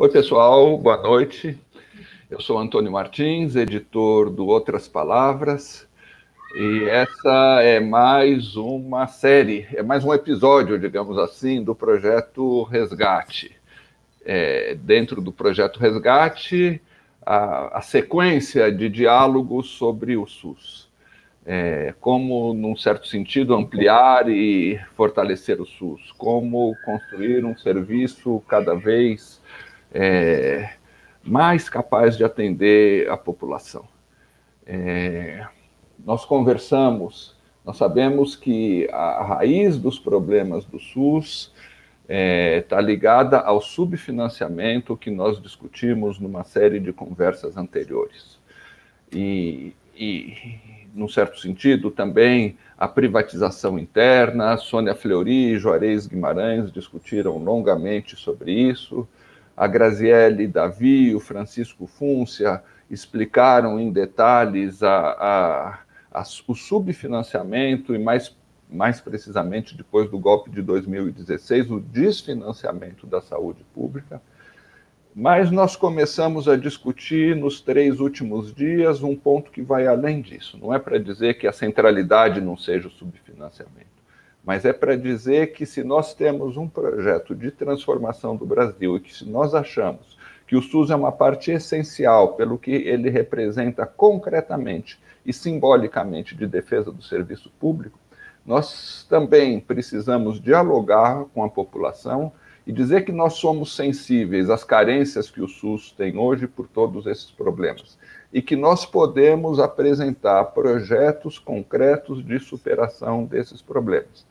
Oi, pessoal, boa noite. Eu sou Antônio Martins, editor do Outras Palavras, e essa é mais uma série, é mais um episódio, digamos assim, do projeto Resgate. Dentro do projeto Resgate, a sequência de diálogos sobre o SUS. Como, num certo sentido, ampliar e fortalecer o SUS, como construir um serviço cada vez mais capaz de atender a população. Nós conversamos, nós sabemos que a raiz dos problemas do SUS está ligada ao subfinanciamento que nós discutimos numa série de conversas anteriores. E num certo sentido, também a privatização interna. Sônia Fleury e Juarez Guimarães discutiram longamente sobre isso. A Graziele Davi e o Francisco Fúncia explicaram em detalhes o subfinanciamento e, mais precisamente, depois do golpe de 2016, o desfinanciamento da saúde pública. Mas nós começamos a discutir, nos 3 últimos dias, um ponto que vai além disso. Não é para dizer que a centralidade não seja o subfinanciamento, mas é para dizer que, se nós temos um projeto de transformação do Brasil e que, se nós achamos que o SUS é uma parte essencial pelo que ele representa concretamente e simbolicamente de defesa do serviço público, nós também precisamos dialogar com a população e dizer que nós somos sensíveis às carências que o SUS tem hoje por todos esses problemas e que nós podemos apresentar projetos concretos de superação desses problemas.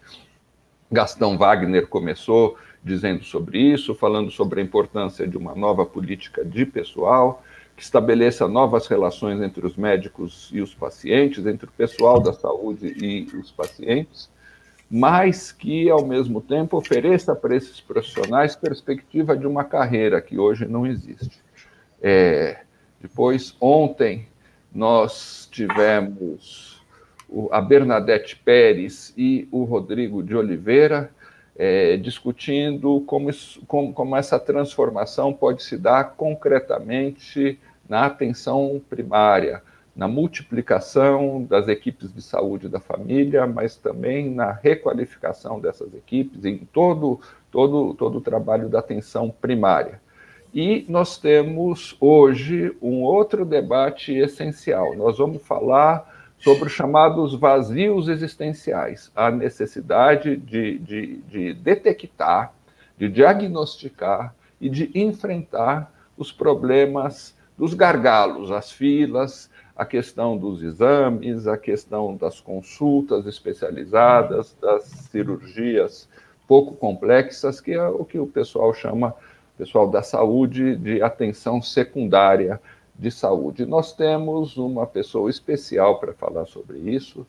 Gastão Wagner começou dizendo sobre isso, falando sobre a importância de uma nova política de pessoal, que estabeleça novas relações entre os médicos e os pacientes, entre o pessoal da saúde e os pacientes, mas que, ao mesmo tempo, ofereça para esses profissionais perspectiva de uma carreira que hoje não existe. Depois, ontem, nós tivemos a Bernadette Pérez e o Rodrigo de Oliveira discutindo como essa transformação pode se dar concretamente na atenção primária, na multiplicação das equipes de saúde da família, mas também na requalificação dessas equipes, em todo o trabalho da atenção primária. E nós temos hoje um outro debate essencial. Nós vamos falar sobre os chamados vazios existenciais, a necessidade de detectar, de diagnosticar e de enfrentar os problemas dos gargalos, as filas, a questão dos exames, a questão das consultas especializadas, das cirurgias pouco complexas, que é o que o pessoal chama, pessoal da saúde, de atenção secundária de saúde. Nós temos uma pessoa especial para falar sobre isso,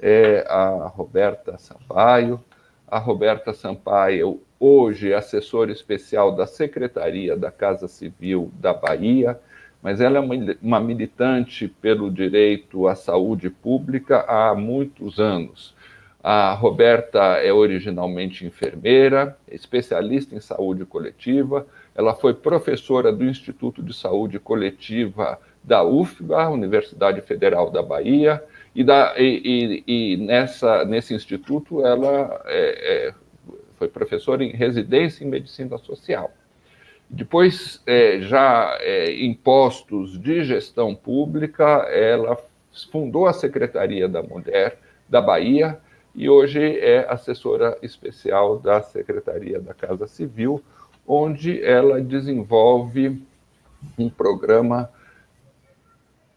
é a Roberta Sampaio. A Roberta Sampaio, hoje, é assessora especial da Secretaria da Casa Civil da Bahia, mas ela é uma militante pelo direito à saúde pública há muitos anos. A Roberta é originalmente enfermeira, especialista em saúde coletiva. Ela foi professora do Instituto de Saúde Coletiva da UFBA, Universidade Federal da Bahia, nesse instituto ela foi professora em residência em medicina social. Depois, em postos de gestão pública, ela fundou a Secretaria da Mulher da Bahia, e hoje é assessora especial da Secretaria da Casa Civil, onde ela desenvolve um programa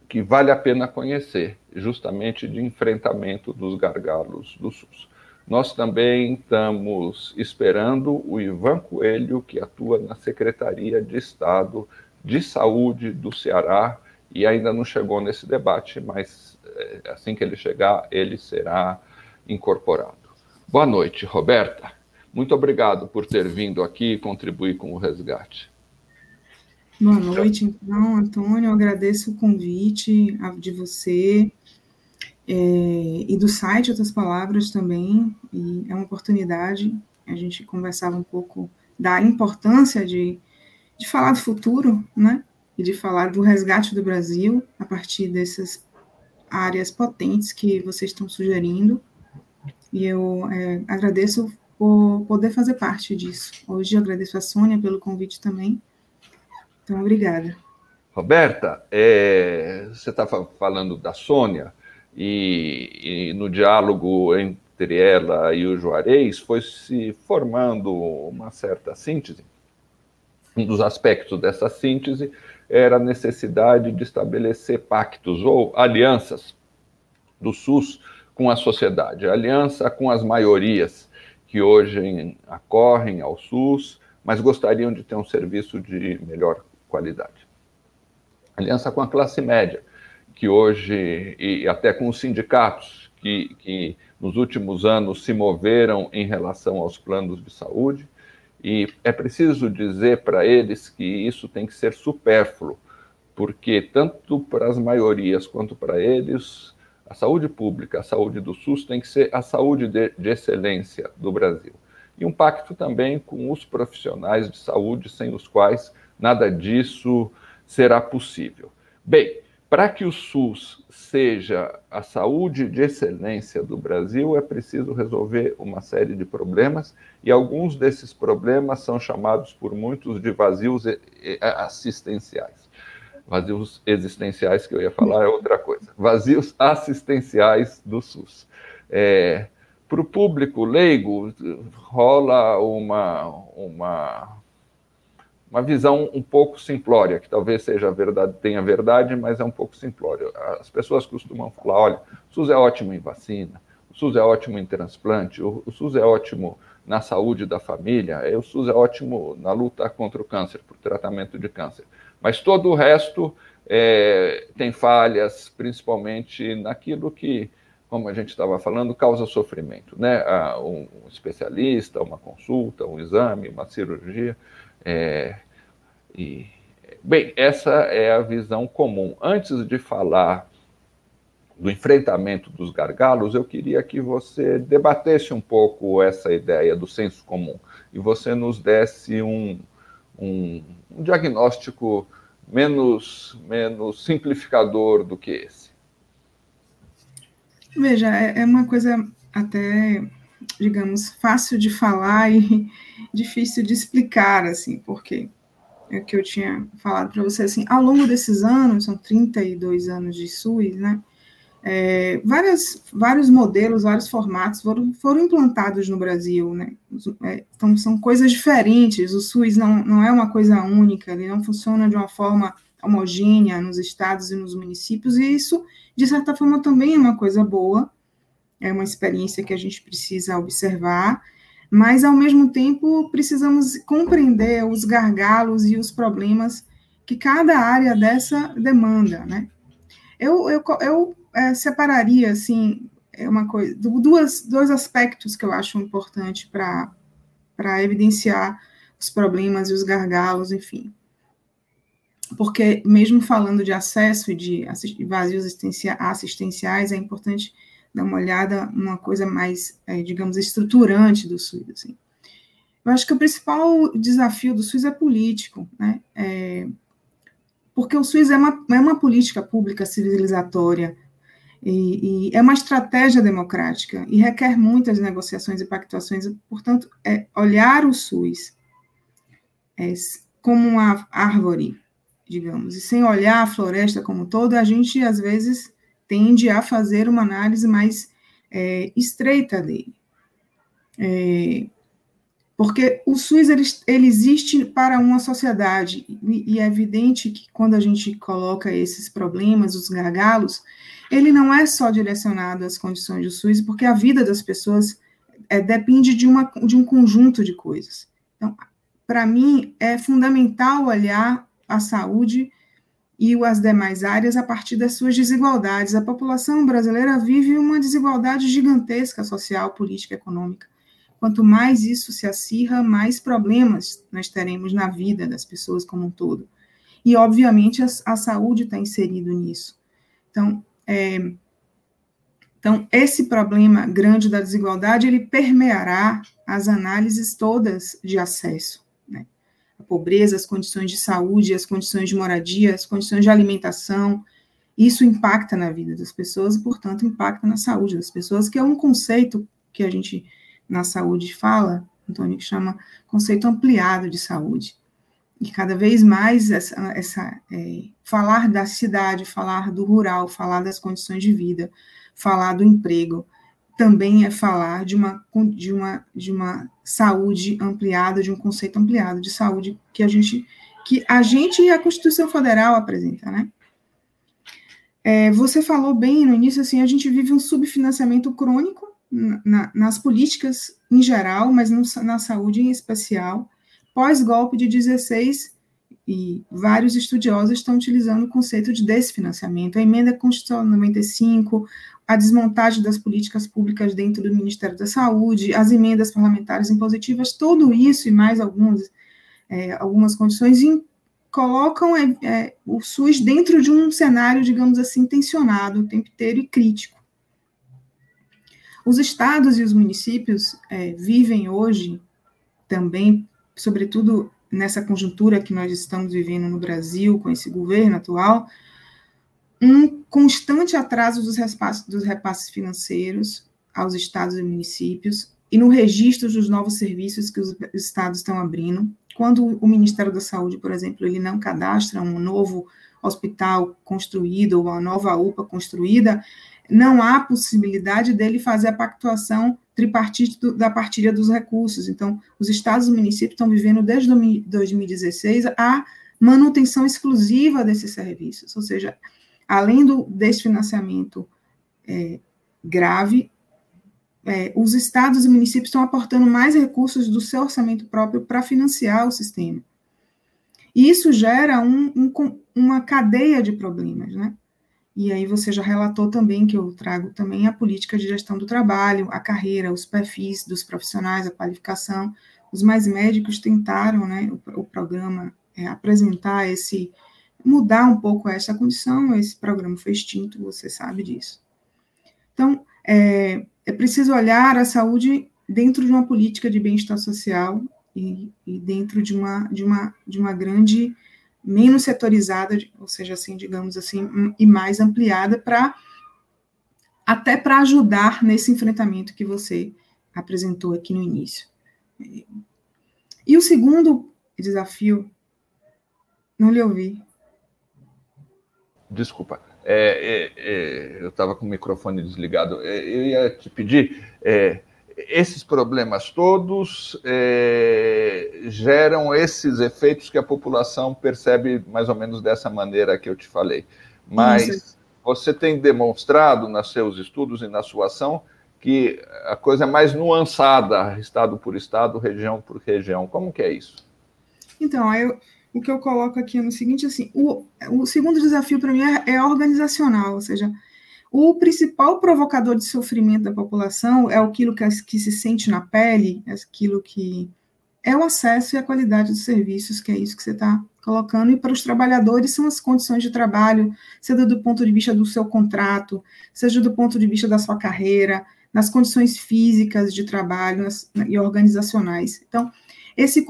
que vale a pena conhecer, justamente de enfrentamento dos gargalos do SUS. Nós também estamos esperando o Ivan Coelho, que atua na Secretaria de Estado de Saúde do Ceará, e ainda não chegou nesse debate, mas assim que ele chegar, ele será incorporado. Boa noite, Roberta. Muito obrigado por ter vindo aqui e contribuir com o Resgate. Boa noite, então, Antônio. Eu agradeço o convite de você e do site Outras Palavras também. E é uma oportunidade. A gente conversava um pouco da importância de de falar do futuro, né? E de falar do resgate do Brasil a partir dessas áreas potentes que vocês estão sugerindo. E eu agradeço por poder fazer parte disso. Hoje eu agradeço a Sônia pelo convite também. Então, obrigada. Roberta, você está falando da Sônia e no diálogo entre ela e o Juarez foi se formando uma certa síntese. Um dos aspectos dessa síntese era a necessidade de estabelecer pactos ou alianças do SUS com a sociedade, aliança com as maiorias que hoje acorrem ao SUS, mas gostariam de ter um serviço de melhor qualidade. Aliança com a classe média, que hoje, e até com os sindicatos, que nos últimos anos se moveram em relação aos planos de saúde, e é preciso dizer para eles que isso tem que ser supérfluo, porque tanto para as maiorias quanto para eles, a saúde pública, a saúde do SUS tem que ser a saúde de excelência do Brasil. E um pacto também com os profissionais de saúde, sem os quais nada disso será possível. Bem, para que o SUS seja a saúde de excelência do Brasil, é preciso resolver uma série de problemas, e alguns desses problemas são chamados por muitos de vazios assistenciais. Vazios existenciais, que eu ia falar, é outra coisa. Vazios assistenciais do SUS. Para o público leigo, rola uma visão um pouco simplória, que talvez seja verdade, tenha verdade, mas é um pouco simplória. As pessoas costumam falar, olha, o SUS é ótimo em vacina, o SUS é ótimo em transplante, o SUS é ótimo na saúde da família, o SUS é ótimo na luta contra o câncer, para o tratamento de câncer. Mas todo o resto tem falhas, principalmente naquilo que, como a gente estava falando, causa sofrimento, né? Um especialista, uma consulta, um exame, uma cirurgia. Bem, essa é a visão comum. Antes de falar do enfrentamento dos gargalos, eu queria que você debatesse um pouco essa ideia do senso comum e você nos desse um diagnóstico menos simplificador do que esse. Veja, é uma coisa até, digamos, fácil de falar e difícil de explicar, assim, porque é o que eu tinha falado para você, assim, ao longo desses anos, são 32 anos de SUS, né, vários modelos, vários formatos foram implantados no Brasil, né, então são coisas diferentes, o SUS não é uma coisa única, ele não funciona de uma forma homogênea nos estados e nos municípios, e isso, de certa forma, também é uma coisa boa, é uma experiência que a gente precisa observar, mas, ao mesmo tempo, precisamos compreender os gargalos e os problemas que cada área dessa demanda, né? Eu separaria, assim, uma coisa, dois aspectos que eu acho importante para evidenciar os problemas e os gargalos, enfim. Porque, mesmo falando de acesso e de vazios assistenciais, é importante dar uma olhada numa coisa mais, digamos, estruturante do SUS. Assim. Eu acho que o principal desafio do SUS é político, né? Porque o SUS é uma política pública civilizatória e é uma estratégia democrática e requer muitas negociações e pactuações. Portanto, olhar o SUS como uma árvore, digamos, e sem olhar a floresta como toda, a gente, às vezes, tende a fazer uma análise mais estreita dele. Porque o SUS ele existe para uma sociedade, e é evidente que quando a gente coloca esses problemas, os gargalos, ele não é só direcionado às condições do SUS, porque a vida das pessoas depende de um conjunto de coisas. Então, para mim, é fundamental olhar a saúde e as demais áreas a partir das suas desigualdades. A população brasileira vive uma desigualdade gigantesca social, política, econômica. Quanto mais isso se acirra, mais problemas nós teremos na vida das pessoas como um todo. E, obviamente, a saúde está inserida nisso. Então, esse problema grande da desigualdade, ele permeará as análises todas de acesso. A pobreza, as condições de saúde, as condições de moradia, as condições de alimentação. Isso impacta na vida das pessoas e, portanto, impacta na saúde das pessoas, que é um conceito que a gente, na saúde, fala, Antônio, que chama conceito ampliado de saúde. E cada vez mais falar da cidade, falar do rural, falar das condições de vida, falar do emprego, também é falar de uma saúde ampliada, de um conceito ampliado de saúde que a gente e a Constituição Federal apresenta, né? Você falou bem no início, assim, a gente vive um subfinanciamento crônico nas políticas em geral, mas na saúde em especial. Pós-golpe de 16, e vários estudiosos estão utilizando o conceito de desfinanciamento, a emenda constitucional 95, a desmontagem das políticas públicas dentro do Ministério da Saúde, as emendas parlamentares impositivas, tudo isso e mais algumas condições colocam o SUS dentro de um cenário, digamos assim, tensionado o tempo inteiro e crítico. Os estados e os municípios vivem hoje também, sobretudo nessa conjuntura que nós estamos vivendo no Brasil, com esse governo atual, um constante atraso dos repasses financeiros aos estados e municípios e no registro dos novos serviços que os estados estão abrindo. Quando o Ministério da Saúde, por exemplo, ele não cadastra um novo hospital construído ou uma nova UPA construída, não há possibilidade dele fazer a pactuação tripartite da partilha dos recursos. Então, os estados e municípios estão vivendo desde 2016 a manutenção exclusiva desses serviços, ou seja, além do desfinanciamento grave, os estados e municípios estão aportando mais recursos do seu orçamento próprio para financiar o sistema. E isso gera uma cadeia de problemas, né? E aí você já relatou também, que eu trago também, a política de gestão do trabalho, a carreira, os perfis dos profissionais, a qualificação. Os mais médicos tentaram, né, o programa apresentar mudar um pouco essa condição, esse programa foi extinto, você sabe disso. Então, é preciso olhar a saúde dentro de uma política de bem-estar social e dentro de uma grande... menos setorizada, ou seja, assim, digamos assim, e mais ampliada até para ajudar nesse enfrentamento que você apresentou aqui no início. E o segundo desafio, não lhe ouvi. Desculpa, eu estava com o microfone desligado. Eu ia te pedir, esses problemas todos geram esses efeitos que a população percebe mais ou menos dessa maneira que eu te falei. Mas você tem demonstrado nos seus estudos e na sua ação que a coisa é mais nuançada, estado por estado, região por região. Como que é isso? Então, o que eu coloco aqui é no seguinte, assim, o segundo desafio para mim é organizacional, ou seja, o principal provocador de sofrimento da população é aquilo que se sente na pele, aquilo que é o acesso e a qualidade dos serviços, que é isso que você está colocando, e para os trabalhadores são as condições de trabalho, seja do ponto de vista do seu contrato, seja do ponto de vista da sua carreira, nas condições físicas de trabalho e organizacionais. Então, esse é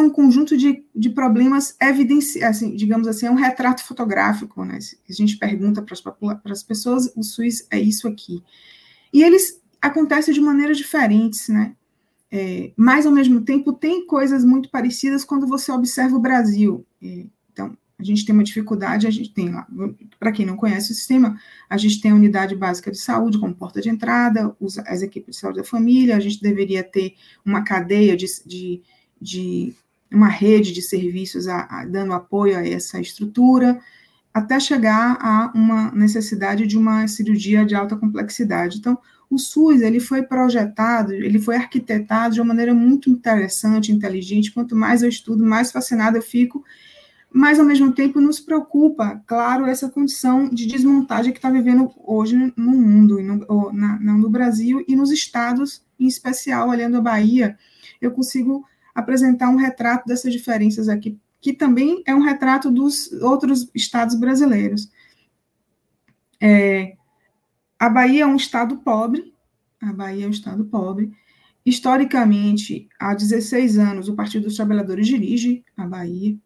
um conjunto de problemas assim, digamos assim, é um retrato fotográfico, né? A gente pergunta para as pessoas, o SUS é isso aqui. E eles acontecem de maneiras diferentes, né? Mas, ao mesmo tempo, tem coisas muito parecidas quando você observa o Brasil. Então, a gente tem uma dificuldade, a gente tem lá, para quem não conhece o sistema, a gente tem a unidade básica de saúde como porta de entrada, as equipes de saúde da família, a gente deveria ter uma cadeia de uma rede de serviços dando apoio a essa estrutura, até chegar a uma necessidade de uma cirurgia de alta complexidade. Então, o SUS, ele foi projetado, ele foi arquitetado de uma maneira muito interessante, inteligente. Quanto mais eu estudo, mais fascinada eu fico, mas, ao mesmo tempo, nos preocupa, claro, essa condição de desmontagem que está vivendo hoje no mundo, no Brasil e nos estados, em especial, olhando a Bahia, eu consigo apresentar um retrato dessas diferenças aqui, que também é um retrato dos outros estados brasileiros. A Bahia é um estado pobre, Historicamente, há 16 anos, o Partido dos Trabalhadores dirige a Bahia,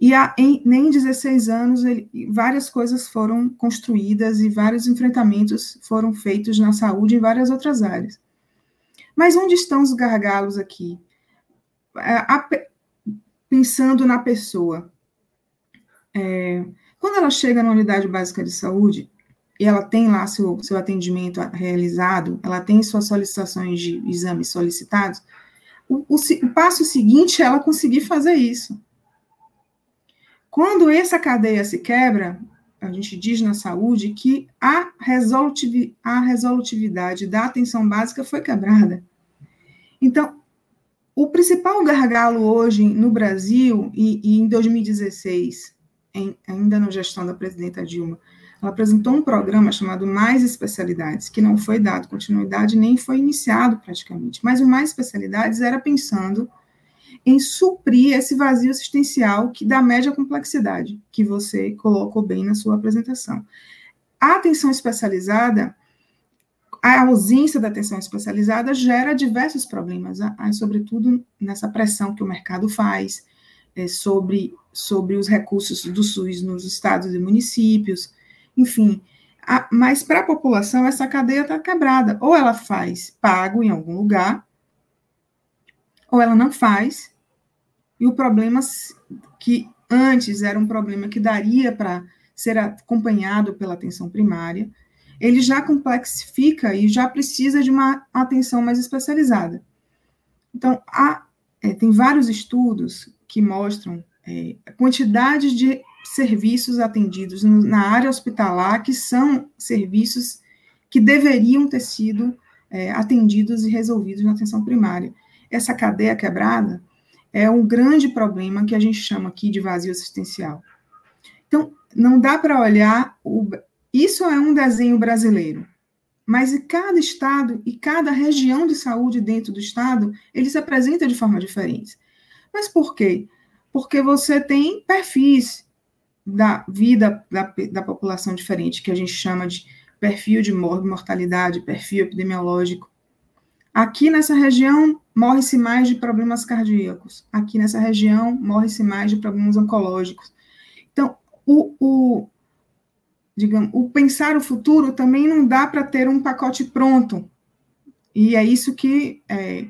e em 16 anos várias coisas foram construídas e vários enfrentamentos foram feitos na saúde e em várias outras áreas. Mas onde estão os gargalos aqui? Pensando na pessoa. Quando ela chega na unidade básica de saúde, e ela tem lá seu atendimento realizado, ela tem suas solicitações de exames solicitados, o passo seguinte é ela conseguir fazer isso. Quando essa cadeia se quebra, a gente diz na saúde que a resolutividade da atenção básica foi quebrada. Então, o principal gargalo hoje no Brasil, e em 2016, ainda na gestão da presidenta Dilma, ela apresentou um programa chamado Mais Especialidades, que não foi dado continuidade, nem foi iniciado praticamente, mas o Mais Especialidades era pensando em suprir esse vazio assistencial que da média complexidade, que você colocou bem na sua apresentação. A atenção especializada, a ausência da atenção especializada gera diversos problemas, sobretudo nessa pressão que o mercado faz sobre os recursos do SUS nos estados e municípios. Enfim, mas para a população essa cadeia está quebrada. Ou ela faz pago em algum lugar, ou ela não faz, e o problema que antes era um problema que daria para ser acompanhado pela atenção primária, ele já complexifica e já precisa de uma atenção mais especializada. Então, tem vários estudos que mostram a quantidade de serviços atendidos na área hospitalar, que são serviços que deveriam ter sido atendidos e resolvidos na atenção primária. Essa cadeia quebrada é um grande problema que a gente chama aqui de vazio assistencial. Então, não dá para olhar, isso é um desenho brasileiro, mas em cada estado e cada região de saúde dentro do estado, ele se apresenta de forma diferente. Mas por quê? Porque você tem perfis da vida da população diferente, que a gente chama de perfil de mortalidade, perfil epidemiológico. Aqui nessa região, morre-se mais de problemas cardíacos. Aqui nessa região, morre-se mais de problemas oncológicos. Então, o pensar o futuro também não dá para ter um pacote pronto. E é isso que é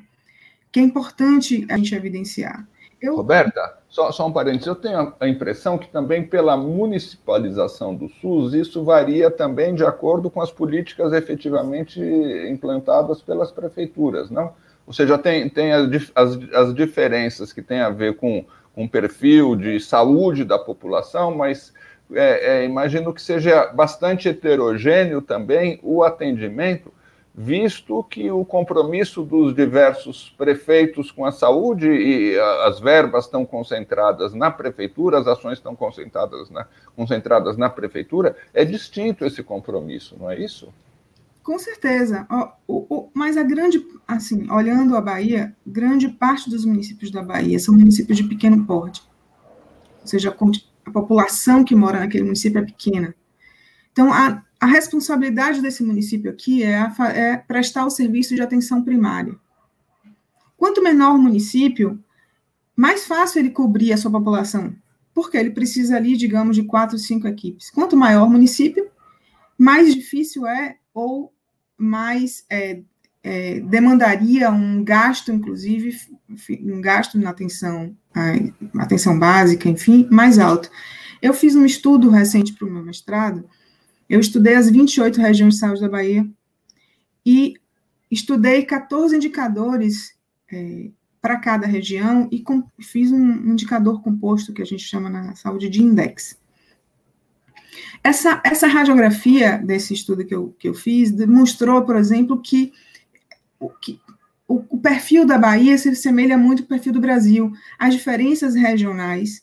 importante a gente evidenciar. Roberta, só um parênteses, eu tenho a impressão que também pela municipalização do SUS, isso varia também de acordo com as políticas efetivamente implantadas pelas prefeituras, não? Ou seja, tem as diferenças que tem a ver com o perfil de saúde da população, mas imagino que seja bastante heterogêneo também o atendimento, visto que o compromisso dos diversos prefeitos com a saúde e as verbas estão concentradas na prefeitura, as ações estão concentradas na prefeitura, é distinto esse compromisso, não é isso? Com certeza, mas olhando a Bahia, grande parte dos municípios da Bahia são municípios de pequeno porte, ou seja, a população que mora naquele município é pequena. Então, a responsabilidade desse município aqui é prestar o serviço de atenção primária. Quanto menor o município, mais fácil ele cobrir a sua população, porque ele precisa ali, digamos, de 4 ou 5 equipes. Quanto maior o município, mais difícil ou mais demandaria um gasto, inclusive, um gasto na atenção básica, enfim, mais alto. Eu fiz um estudo recente para o meu mestrado. Eu estudei as 28 regiões de saúde da Bahia e estudei 14 indicadores para cada região e fiz um indicador composto que a gente chama na saúde de index. Essa radiografia desse estudo que eu fiz demonstrou, por exemplo, que o perfil da Bahia se assemelha muito ao perfil do Brasil. As diferenças regionais,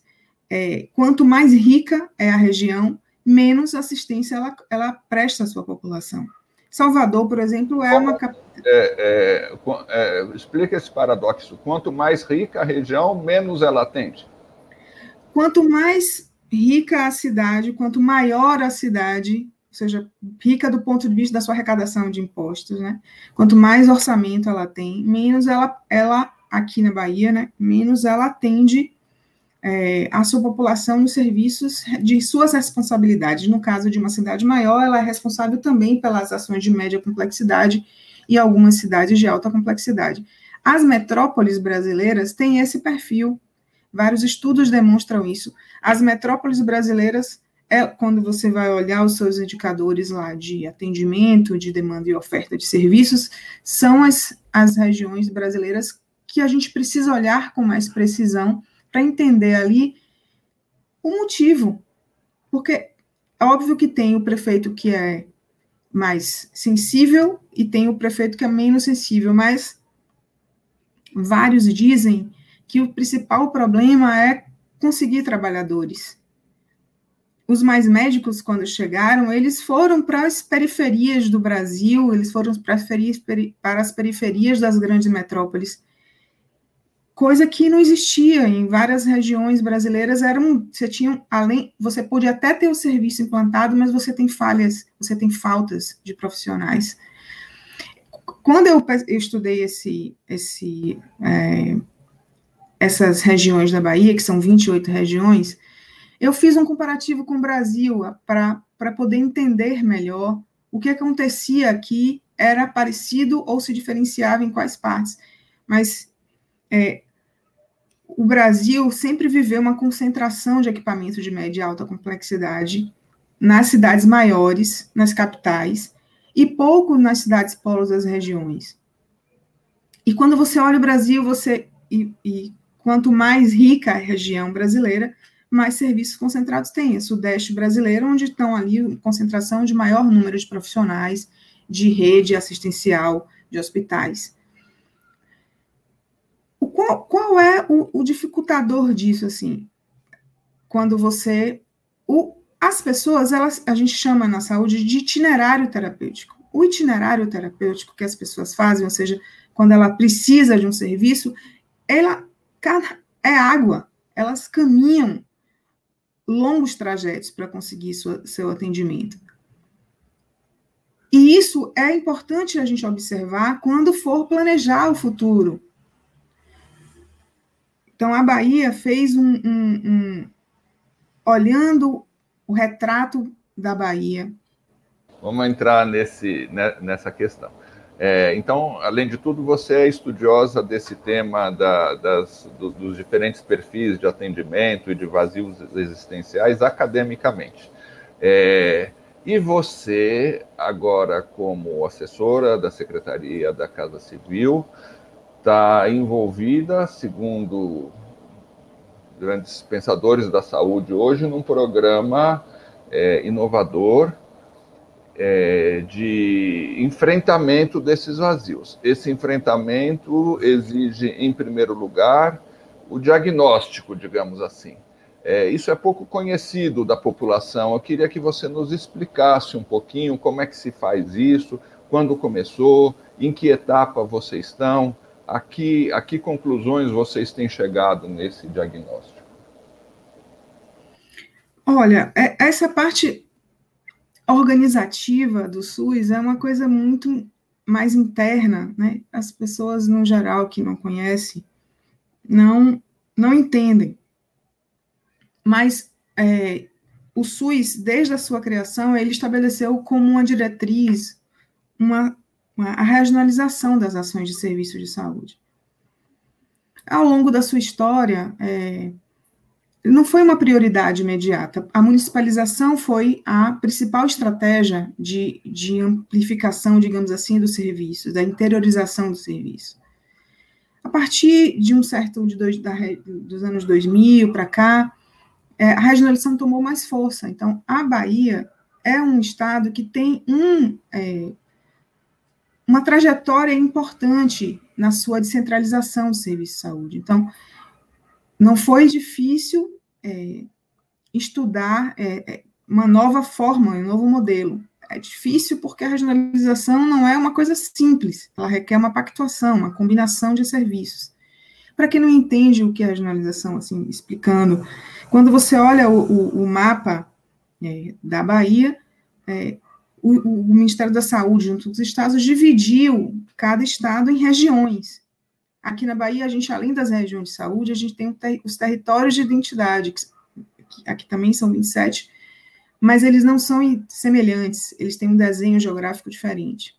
quanto mais rica é a região, menos assistência ela presta à sua população. Salvador, por exemplo, é uma capital... explica esse paradoxo. Quanto mais rica a região, menos ela atende. Quanto mais rica a cidade, quanto maior a cidade, ou seja, rica do ponto de vista da sua arrecadação de impostos, né? Quanto mais orçamento ela tem, menos ela aqui na Bahia, né, menos ela atende a sua população nos serviços de suas responsabilidades. No caso de uma cidade maior, ela é responsável também pelas ações de média complexidade e algumas cidades de alta complexidade. As metrópoles brasileiras têm esse perfil, vários estudos demonstram isso. As metrópoles brasileiras, quando você vai olhar os seus indicadores lá de atendimento, de demanda e oferta de serviços, são as regiões brasileiras que a gente precisa olhar com mais precisão para entender ali o motivo, porque é óbvio que tem o prefeito que é mais sensível e tem o prefeito que é menos sensível, mas vários dizem que o principal problema é conseguir trabalhadores. Os mais médicos, quando chegaram, eles foram para as periferias do Brasil, eles foram para as periferias das grandes metrópoles, coisa que não existia em várias regiões brasileiras. Você pode até ter o serviço implantado, mas você tem falhas, você tem faltas de profissionais. Quando eu estudei essas regiões da Bahia, que são 28 regiões, eu fiz um comparativo com o Brasil para poder entender melhor o que acontecia aqui, era parecido ou se diferenciava em quais partes. Mas o Brasil sempre viveu uma concentração de equipamentos de média e alta complexidade nas cidades maiores, nas capitais, e pouco nas cidades polos das regiões. E quando você olha o Brasil, quanto mais rica a região brasileira, mais serviços concentrados tem. É Sudeste brasileiro, onde estão ali concentração de maior número de profissionais, de rede assistencial, de hospitais. Qual é o dificultador disso, assim? Quando as pessoas, a gente chama na saúde de itinerário terapêutico. O itinerário terapêutico que as pessoas fazem, ou seja, quando ela precisa de um serviço, é água, elas caminham longos trajetos para conseguir seu atendimento. E isso é importante a gente observar quando for planejar o futuro. Então, a Bahia fez olhando o retrato da Bahia. Vamos entrar nessa questão. Então, além de tudo, você é estudiosa desse tema dos diferentes perfis de atendimento e de vazios existenciais academicamente. E você, agora como assessora da Secretaria da Casa Civil, está envolvida, segundo grandes pensadores da saúde hoje, num programa inovador de enfrentamento desses vazios. Esse enfrentamento exige, em primeiro lugar, o diagnóstico, digamos assim. Isso é pouco conhecido da população. Eu queria que você nos explicasse um pouquinho como é que se faz isso, quando começou, em que etapa vocês estão, a que conclusões vocês têm chegado nesse diagnóstico? Olha, essa parte organizativa do SUS é uma coisa muito mais interna, né? As pessoas, no geral, que não conhecem, não entendem. Mas o SUS, desde a sua criação, ele estabeleceu como uma diretriz, a regionalização das ações de serviço de saúde. Ao longo da sua história, não foi uma prioridade imediata. A municipalização foi a principal estratégia de amplificação, digamos assim, dos serviços, da interiorização do serviço. A partir de um certo dos anos 2000 para cá, a regionalização tomou mais força. Então, a Bahia é um estado que tem uma trajetória importante na sua descentralização do serviço de saúde. Então, não foi difícil estudar uma nova forma, um novo modelo. É difícil porque a regionalização não é uma coisa simples, ela requer uma pactuação, uma combinação de serviços. Para quem não entende o que é a regionalização, assim, explicando, quando você olha o mapa da Bahia, o Ministério da Saúde, junto dos estados, dividiu cada estado em regiões. Aqui na Bahia, a gente, além das regiões de saúde, a gente tem os territórios de identidade, que aqui também são 27, mas eles não são semelhantes, eles têm um desenho geográfico diferente.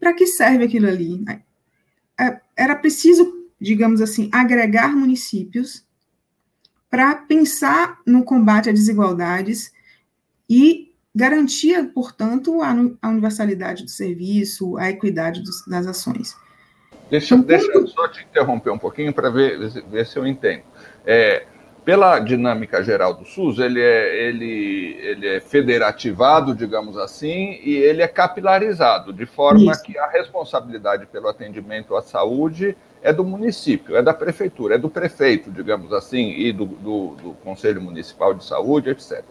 Para que serve aquilo ali? Era preciso, digamos assim, agregar municípios para pensar no combate a desigualdades e garantir, portanto, a universalidade do serviço, a equidade das ações. Deixa eu só te interromper um pouquinho para ver se eu entendo. Pela dinâmica geral do SUS, ele é federativado, digamos assim, e ele é capilarizado, de forma que a responsabilidade pelo atendimento à saúde é do município, é da prefeitura, é do prefeito, digamos assim, e do Conselho Municipal de Saúde, etc.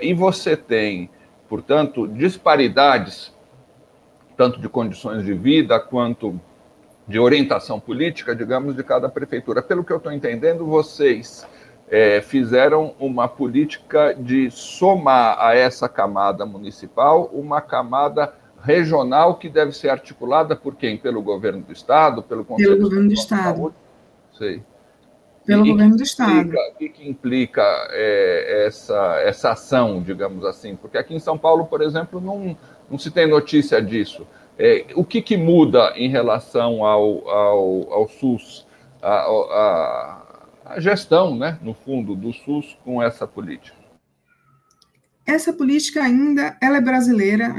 E você tem, portanto, disparidades, tanto de condições de vida quanto de orientação política, digamos, de cada prefeitura. Pelo que eu estou entendendo, vocês fizeram uma política de somar a essa camada municipal uma camada regional que deve ser articulada por quem? Pelo governo do Estado? Pelo Conselho Pelo governo do Estado. Sei. Pelo e governo do Estado. O que implica essa ação, digamos assim? Porque aqui em São Paulo, por exemplo, não se tem notícia disso. O que muda em relação ao SUS, a gestão, né, no fundo, do SUS com essa política? Essa política ainda, ela é brasileira,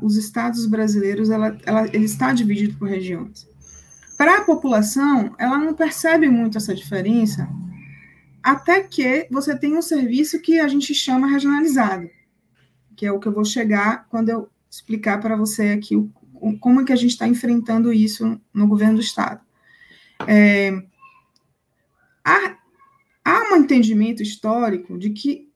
os estados brasileiros, ele está dividido por regiões. Para a população, ela não percebe muito essa diferença, até que você tem um serviço que a gente chama regionalizado, que é o que eu vou chegar quando eu explicar para você aqui como é que a gente está enfrentando isso no governo do Estado. Há um entendimento histórico de que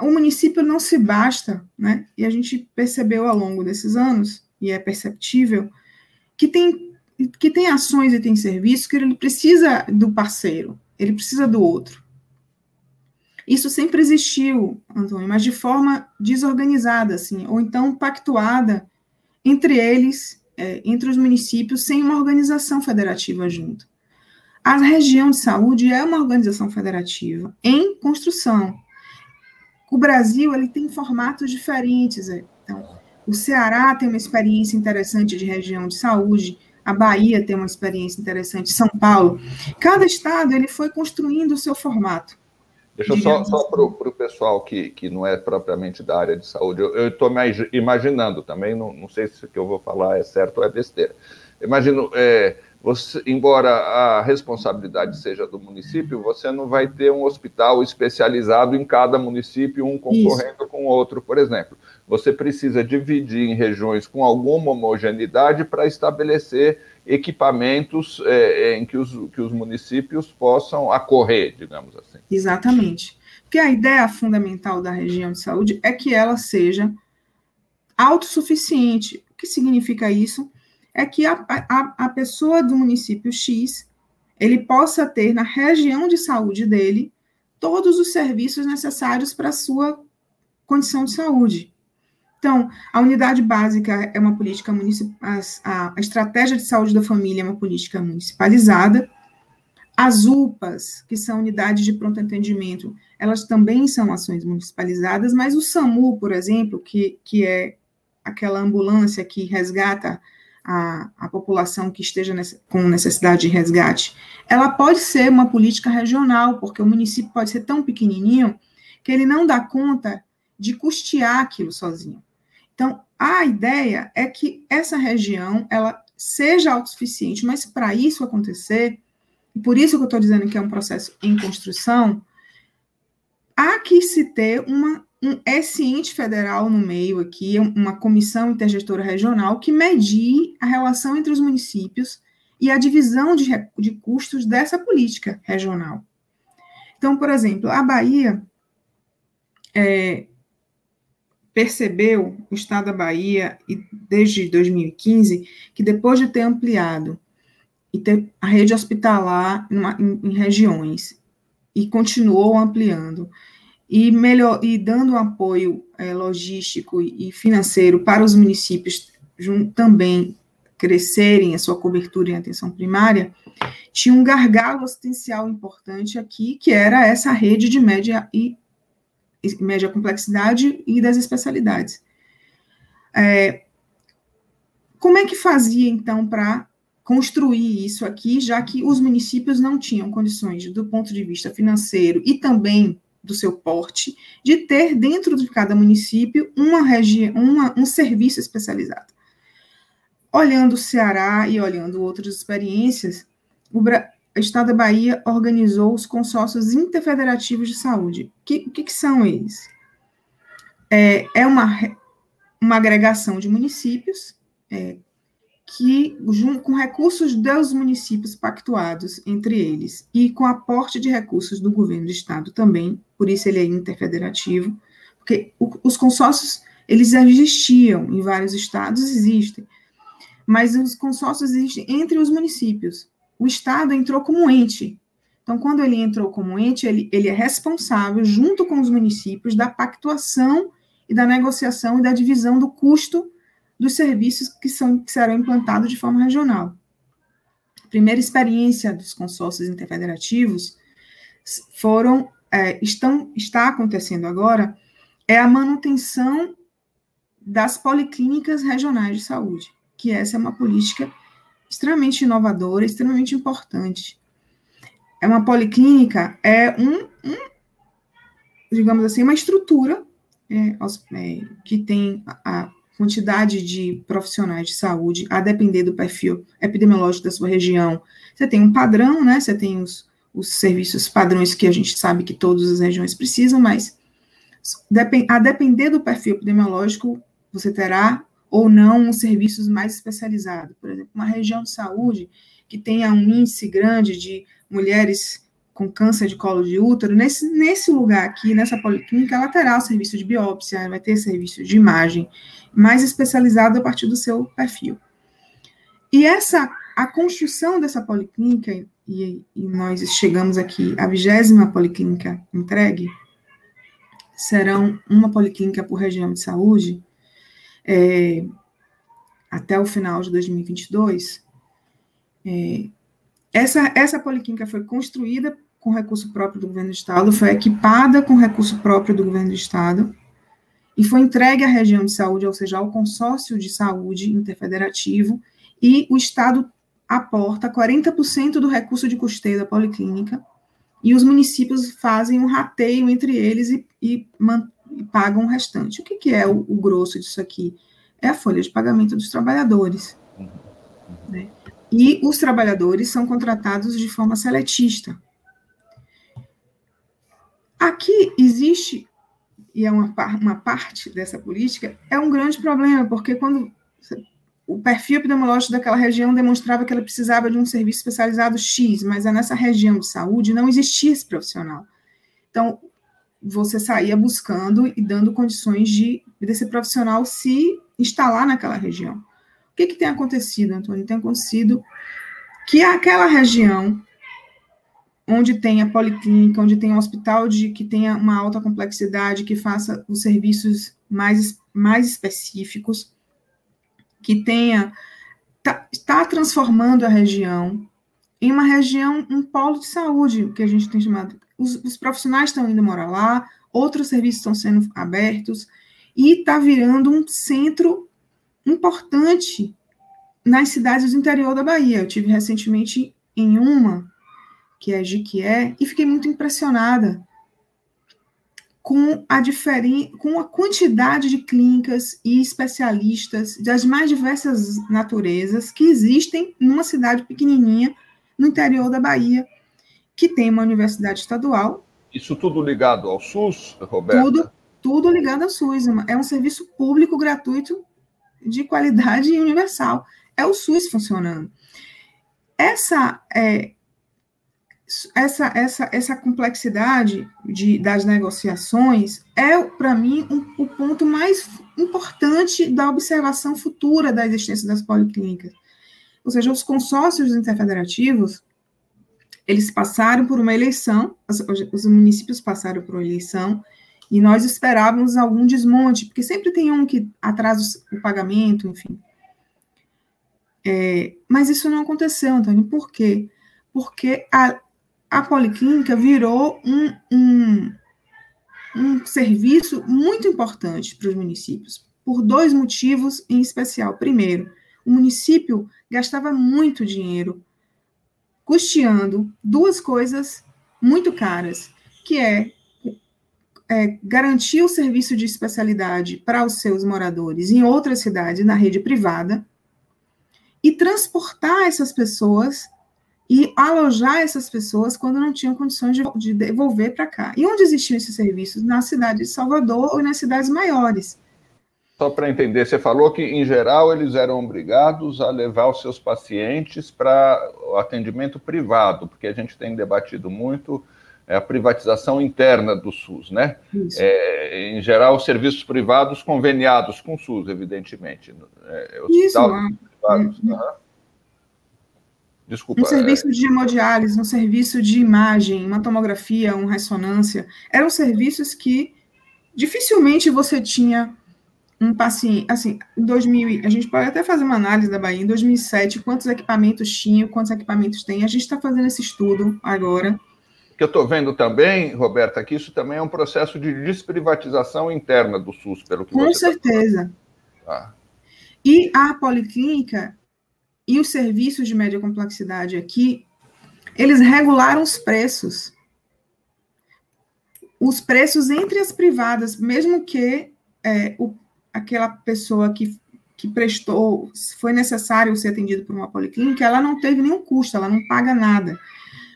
o município não se basta, né? E a gente percebeu ao longo desses anos, e é perceptível, que tem ações e tem serviços que ele precisa do parceiro, ele precisa do outro. Isso sempre existiu, Antônio, mas de forma desorganizada, assim, ou então pactuada entre eles, entre os municípios, sem uma organização federativa junto. A região de saúde é uma organização federativa em construção. O Brasil, ele tem formatos diferentes. Então, o Ceará tem uma experiência interessante de região de saúde, a Bahia tem uma experiência interessante, São Paulo. Cada estado, ele foi construindo o seu formato. Deixa eu só para o pessoal que não é propriamente da área de saúde. Eu estou me imaginando também, não sei se o que eu vou falar é certo ou é besteira. Imagino... Você, embora a responsabilidade seja do município, você não vai ter um hospital especializado em cada município, um concorrendo com o outro, por exemplo. Você precisa dividir em regiões com alguma homogeneidade para estabelecer equipamentos em que os municípios possam acorrer, digamos assim. Exatamente. Porque a ideia fundamental da região de saúde é que ela seja autossuficiente. O que significa isso? É que a pessoa do município X, ele possa ter na região de saúde dele todos os serviços necessários para a sua condição de saúde. Então, a unidade básica é uma política municipal, a estratégia de saúde da família é uma política municipalizada, as UPAs, que são unidades de pronto atendimento, elas também são ações municipalizadas, mas o SAMU, por exemplo, que é aquela ambulância que resgata a população que esteja com necessidade de resgate, ela pode ser uma política regional, porque o município pode ser tão pequenininho que ele não dá conta de custear aquilo sozinho. Então, a ideia é que essa região, ela seja autossuficiente, mas para isso acontecer, e por isso que eu estou dizendo que é um processo em construção, há que se ter um ente federal no meio aqui, uma comissão intergestora regional que medie a relação entre os municípios e a divisão de custos dessa política regional. Então, por exemplo, a Bahia percebeu, o estado da Bahia, desde 2015, que depois de ter ampliado e ter a rede hospitalar em regiões, e continuou ampliando, e dando apoio logístico e financeiro para os municípios também crescerem a sua cobertura em atenção primária, tinha um gargalo assistencial importante aqui, que era essa rede de média complexidade e das especialidades. Como é que fazia, então, para construir isso aqui, já que os municípios não tinham condições, do ponto de vista financeiro e também do seu porte, de ter dentro de cada município um serviço especializado? Olhando o Ceará e olhando outras experiências, o Estado da Bahia organizou os consórcios interfederativos de saúde. O que são eles? É uma agregação de municípios que, com recursos dos municípios pactuados entre eles e com aporte de recursos do governo do Estado também, por isso ele é interfederativo, porque os consórcios, eles existiam em vários estados, existem, mas os consórcios existem entre os municípios. O Estado entrou como ente. Então, quando ele entrou como ente, ele é responsável, junto com os municípios, da pactuação e da negociação e da divisão do custo dos serviços que serão implantados de forma regional. A primeira experiência dos consórcios interfederativos está acontecendo agora, é a manutenção das policlínicas regionais de saúde, que essa é uma política extremamente inovadora, extremamente importante. É uma policlínica, digamos assim, uma estrutura que tem a quantidade de profissionais de saúde, a depender do perfil epidemiológico da sua região. Você tem um padrão, né? Você tem os serviços padrões que a gente sabe que todas as regiões precisam, mas a depender do perfil epidemiológico, você terá ou não um serviço mais especializado. Por exemplo, uma região de saúde que tenha um índice grande de mulheres com câncer de colo de útero, nesse lugar aqui, nessa policlínica, ela terá o serviço de biópsia, vai ter serviço de imagem, mais especializado a partir do seu perfil. E a construção dessa policlínica, e nós chegamos aqui à 20ª policlínica entregue, serão uma policlínica por região de saúde, até o final de 2022, essa policlínica foi construída com recurso próprio do governo do Estado, foi equipada com recurso próprio do governo do Estado e foi entregue à região de saúde, ou seja, ao consórcio de saúde interfederativo, e o Estado aporta 40% do recurso de custeio da policlínica e os municípios fazem um rateio entre eles e pagam o restante. O que é o grosso disso aqui? É a folha de pagamento dos trabalhadores, né? E os trabalhadores são contratados de forma seletista. Aqui existe, e é uma parte dessa política, é um grande problema, porque quando o perfil epidemiológico daquela região demonstrava que ela precisava de um serviço especializado X, mas nessa região de saúde não existia esse profissional. Então, você saía buscando e dando condições desse profissional se instalar naquela região. O que tem acontecido, Antônio? Tem acontecido que aquela região onde tem a policlínica, onde tem um hospital que tenha uma alta complexidade, que faça os serviços mais específicos, que tenha... Está transformando a região em uma região, um polo de saúde, que a gente tem chamado... Os profissionais estão indo morar lá, outros serviços estão sendo abertos, e está virando um centro importante nas cidades do interior da Bahia. Eu estive recentemente em uma, que é Jequié, e fiquei muito impressionada com a quantidade de clínicas e especialistas das mais diversas naturezas que existem numa cidade pequenininha no interior da Bahia, que tem uma universidade estadual. Isso tudo ligado ao SUS, Roberta? Tudo ligado ao SUS. É um serviço público gratuito de qualidade universal. É o SUS funcionando. Essa complexidade das negociações é, para mim, o ponto mais importante da observação futura da existência das policlínicas. Ou seja, os consórcios interfederativos, eles passaram por uma eleição, os municípios passaram por uma eleição, E nós esperávamos algum desmonte, porque sempre tem um que atrasa o pagamento, enfim. Mas isso não aconteceu, Antônio. Por quê? Porque a policlínica virou um serviço muito importante para os municípios, por dois motivos em especial. Primeiro, o município gastava muito dinheiro, custeando duas coisas muito caras, que é garantir o serviço de especialidade para os seus moradores em outras cidades, na rede privada, e transportar essas pessoas e alojar essas pessoas quando não tinham condições de devolver para cá. E onde existiam esses serviços? Na cidade de Salvador ou nas cidades maiores. Só para entender, você falou que, em geral, eles eram obrigados a levar os seus pacientes para o atendimento privado, porque a gente tem debatido muito a privatização interna do SUS, né? Em geral, os serviços privados conveniados com o SUS, evidentemente. Hospitais privados. Desculpa. Um serviço de hemodiálise, um serviço de imagem, uma tomografia, uma ressonância, eram serviços que dificilmente você tinha um paciente, assim, em 2000, a gente pode até fazer uma análise da Bahia, em 2007, quantos equipamentos tinha, quantos equipamentos tem, a gente está fazendo esse estudo agora. O que eu estou vendo também, Roberta, que isso também é um processo de desprivatização interna do SUS, pelo que com certeza. Tá. E a policlínica e os serviços de média complexidade aqui, eles regularam os preços. Os preços entre as privadas, mesmo que aquela pessoa que prestou, se foi necessário ser atendido por uma policlínica, ela não teve nenhum custo, ela não paga nada.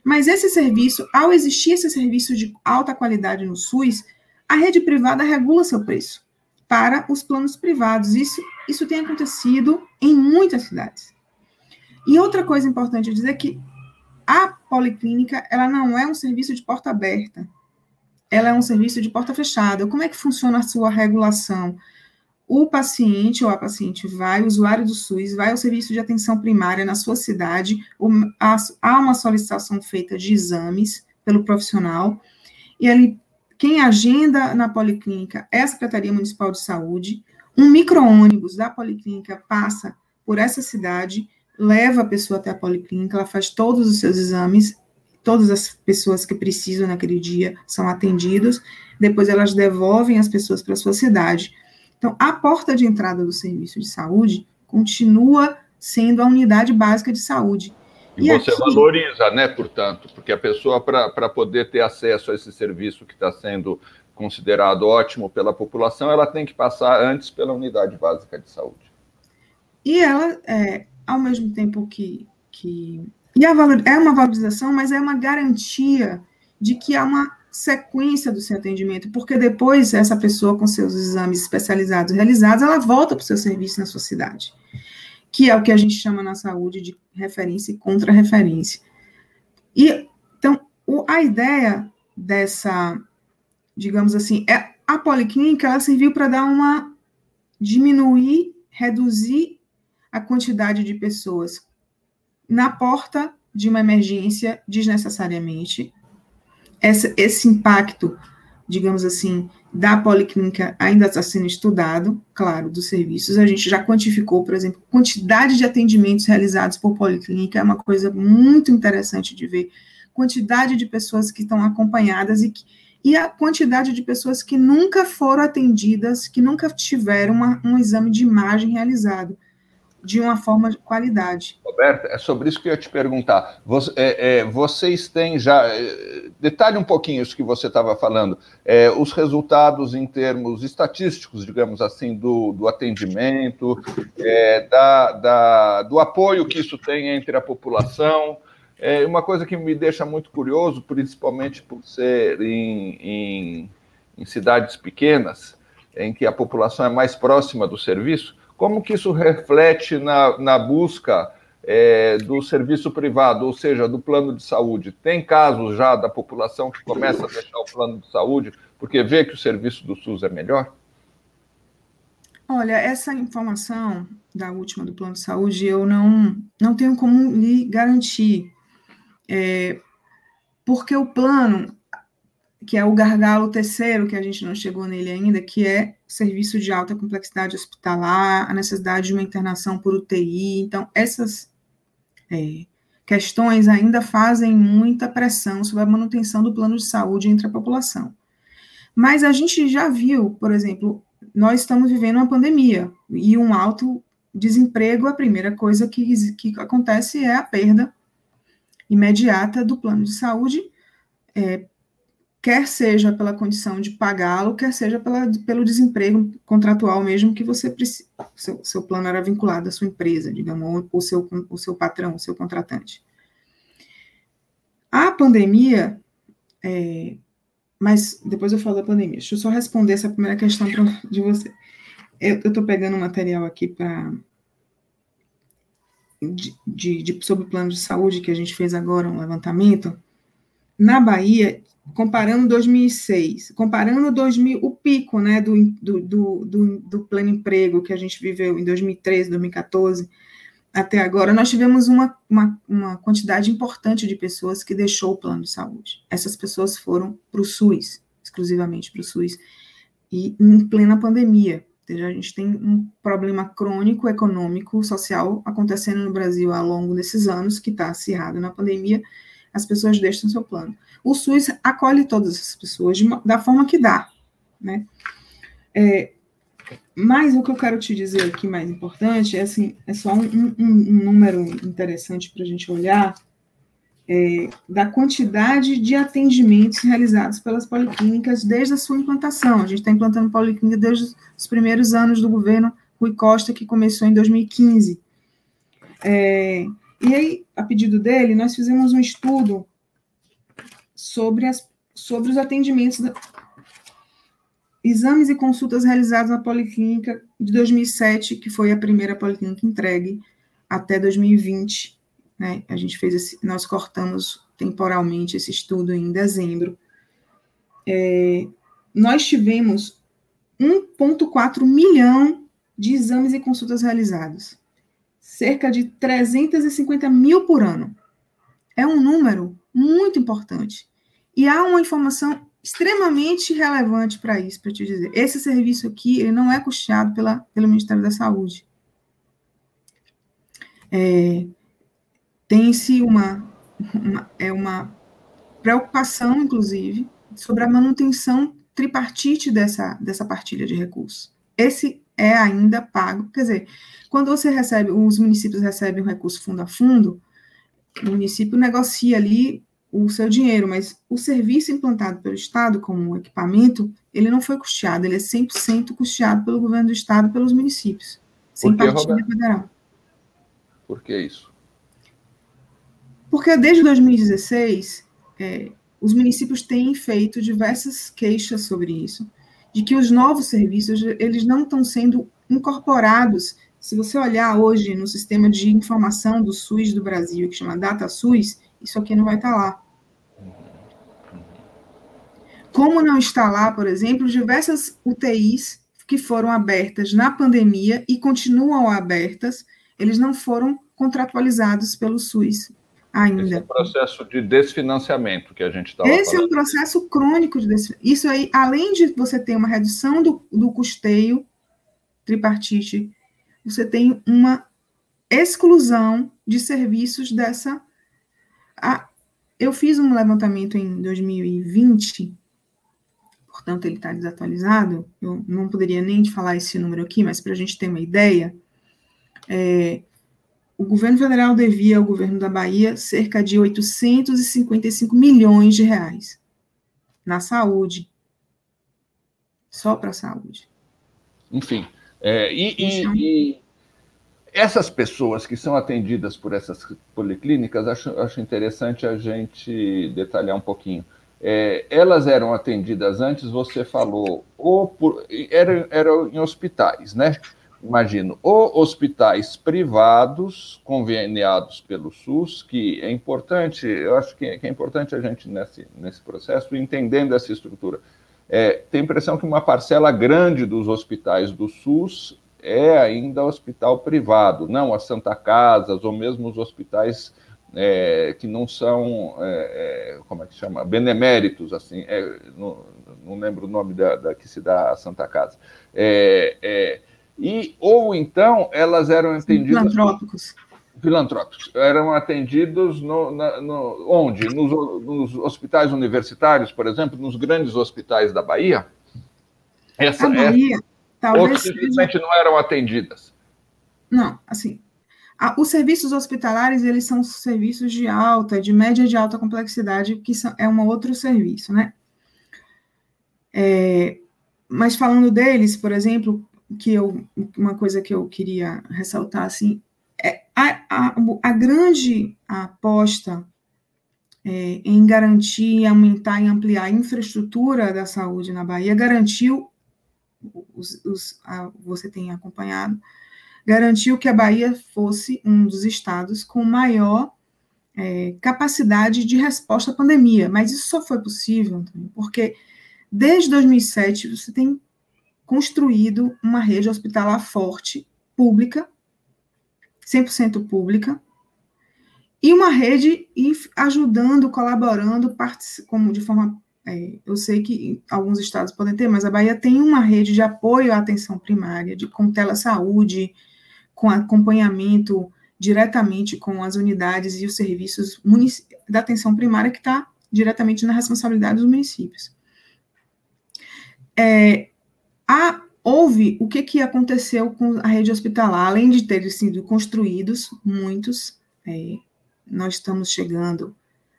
Mas esse serviço, ao existir esse serviço de alta qualidade no SUS, a rede privada regula seu preço para os planos privados. Isso tem acontecido em muitas cidades. E outra coisa importante dizer é que a policlínica, ela não é um serviço de porta aberta, ela é um serviço de porta fechada. Como é que funciona a sua regulação? O paciente ou a paciente vai, o usuário do SUS, vai ao serviço de atenção primária na sua cidade, há uma solicitação feita de exames pelo profissional, e ali, quem agenda na policlínica é a Secretaria Municipal de Saúde, um micro-ônibus da policlínica passa por essa cidade, leva a pessoa até a policlínica, ela faz todos os seus exames, todas as pessoas que precisam naquele dia são atendidas, depois elas devolvem as pessoas para a sua cidade. Então, a porta de entrada do serviço de saúde continua sendo a unidade básica de saúde. E você aqui valoriza, né, portanto, porque a pessoa, para poder ter acesso a esse serviço que está sendo considerado ótimo pela população, ela tem que passar antes pela unidade básica de saúde. E ela, ao mesmo tempo é uma valorização, mas é uma garantia de que há uma sequência do seu atendimento, porque depois essa pessoa com seus exames especializados realizados, ela volta para o seu serviço na sua cidade, que é o que a gente chama na saúde de referência e contra-referência. E, então, a ideia dessa, digamos assim, a policlínica, ela serviu para dar reduzir a quantidade de pessoas na porta de uma emergência desnecessariamente. Esse impacto, digamos assim, da policlínica ainda está sendo estudado, claro, dos serviços. A gente já quantificou, por exemplo, a quantidade de atendimentos realizados por policlínica, é uma coisa muito interessante de ver, quantidade de pessoas que estão acompanhadas e a quantidade de pessoas que nunca foram atendidas, que nunca tiveram um exame de imagem realizado de uma forma de qualidade. Roberta, é sobre isso que eu ia te perguntar. Vocês têm já... detalhe um pouquinho isso que você estava falando. Os resultados em termos estatísticos, digamos assim, do atendimento, do apoio que isso tem entre a população. Uma coisa que me deixa muito curioso, principalmente por ser em cidades pequenas, em que a população é mais próxima do serviço, como que isso reflete na busca do serviço privado, ou seja, do plano de saúde? Tem casos já da população que começa a deixar o plano de saúde porque vê que o serviço do SUS é melhor? Olha, essa informação da última do plano de saúde, eu não tenho como lhe garantir, porque o plano, que é o gargalo terceiro, que a gente não chegou nele ainda, que é serviço de alta complexidade hospitalar, a necessidade de uma internação por UTI. Então, essas questões ainda fazem muita pressão sobre a manutenção do plano de saúde entre a população. Mas a gente já viu, por exemplo, nós estamos vivendo uma pandemia e um alto desemprego, a primeira coisa que acontece é a perda imediata do plano de saúde, quer seja pela condição de pagá-lo, quer seja pelo desemprego contratual mesmo que você precisa, seu plano era vinculado à sua empresa, digamos, ou seu patrão, o seu contratante. A pandemia, mas depois eu falo da pandemia, deixa eu só responder essa primeira questão de você. Eu estou pegando um material aqui sobre o plano de saúde, que a gente fez agora um levantamento, na Bahia, comparando 2006, comparando 2000, o pico, né, do pleno emprego que a gente viveu em 2013, 2014, até agora, nós tivemos uma quantidade importante de pessoas que deixou o plano de saúde. Essas pessoas foram para o SUS, exclusivamente para o SUS, e em plena pandemia. Ou seja, a gente tem um problema crônico, econômico, social, acontecendo no Brasil ao longo desses anos, que está acirrado na pandemia, as pessoas deixam seu plano. O SUS acolhe todas essas pessoas da forma que dá, né? Mas o que eu quero te dizer aqui mais importante, é só um número interessante para a gente olhar, da quantidade de atendimentos realizados pelas policlínicas desde a sua implantação. A gente está implantando policlínica desde os primeiros anos do governo Rui Costa, que começou em 2015. E aí, a pedido dele, nós fizemos um estudo sobre os atendimentos, exames e consultas realizados na policlínica de 2007, que foi a primeira policlínica entregue, até 2020. Né, a gente fez nós cortamos temporalmente esse estudo em dezembro. Nós tivemos 1,4 milhão de exames e consultas realizados, cerca de 350 mil por ano. É um número muito importante. E há uma informação extremamente relevante para isso, para te dizer. Esse serviço aqui ele não é custeado pelo Ministério da Saúde. Tem-se uma preocupação, inclusive, sobre a manutenção tripartite dessa partilha de recursos. Esse é ainda pago, quer dizer, quando você recebe, os municípios recebem o recurso fundo a fundo, o município negocia ali o seu dinheiro, mas o serviço implantado pelo Estado como equipamento, ele não foi custeado, ele é 100% custeado pelo governo do Estado, pelos municípios, sem partilha federal. Por que isso? Porque desde 2016, os municípios têm feito diversas queixas sobre isso, de que os novos serviços eles não estão sendo incorporados. Se você olhar hoje no sistema de informação do SUS do Brasil, que chama DataSUS, isso aqui não vai estar lá. Como não está lá, por exemplo, diversas UTIs que foram abertas na pandemia e continuam abertas, eles não foram contratualizados pelo SUS. Ainda. Esse é um processo de desfinanciamento que a gente está falando. Esse é um processo crônico de desfinanciamento. Isso aí, além de você ter uma redução do custeio tripartite, você tem uma exclusão de serviços dessa... Eu fiz um levantamento em 2020, portanto, ele está desatualizado, eu não poderia nem te falar esse número aqui, mas para a gente ter uma ideia... O governo federal devia ao governo da Bahia cerca de 855 milhões de reais na saúde. Só para a saúde. Enfim. E essas pessoas que são atendidas por essas policlínicas, acho interessante a gente detalhar um pouquinho. Elas eram atendidas antes, você falou, eram em hospitais, né? Imagino, ou hospitais privados, conveniados pelo SUS, que é importante, eu acho que é importante a gente, nesse processo, entendendo essa estrutura. Tem a impressão que uma parcela grande dos hospitais do SUS é ainda hospital privado, não as Santa Casas, ou mesmo os hospitais que não são, como é que chama, beneméritos, assim, não lembro o nome da que se dá a Santa Casa, e, ou então, elas eram entendidas... Filantrópicos. Eram atendidos onde? Nos hospitais universitários, por exemplo, nos grandes hospitais da Bahia? A Bahia, talvez... Simplesmente não eram atendidas. Não, assim... os serviços hospitalares, eles são serviços de alta, de média e de alta complexidade, que é um outro serviço, né? Mas falando deles, por exemplo, uma coisa que eu queria ressaltar, assim, a grande aposta em garantir, aumentar e ampliar a infraestrutura da saúde na Bahia garantiu, você tem acompanhado, garantiu que a Bahia fosse um dos estados com maior capacidade de resposta à pandemia. Mas isso só foi possível, Antônio, porque desde 2007 você tem construído uma rede hospitalar forte, pública, 100% pública, e uma rede ajudando, colaborando, como de forma... eu sei que alguns estados podem ter, mas a Bahia tem uma rede de apoio à atenção primária, com telesaúde, com acompanhamento diretamente com as unidades e os serviços da atenção primária, que está diretamente na responsabilidade dos municípios. Houve o que aconteceu com a rede hospitalar, além de terem sido construídos muitos, nós estamos chegando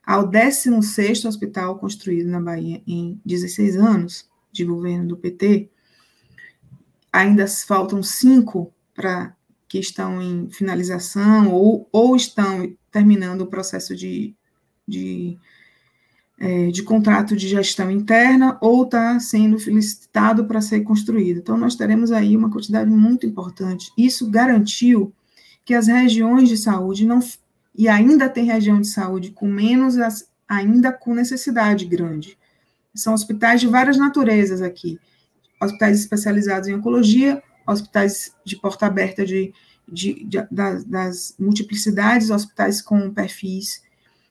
ao 16º hospital construído na Bahia em 16 anos de governo do PT, ainda faltam 5 que estão em finalização ou estão terminando o processo de contrato de gestão interna ou está sendo licitado para ser construído. Então, nós teremos aí uma quantidade muito importante. Isso garantiu que as regiões de saúde não... E ainda tem região de saúde com menos, ainda com necessidade grande. São hospitais de várias naturezas aqui. Hospitais especializados em oncologia, hospitais de porta aberta das multiplicidades, hospitais com perfis.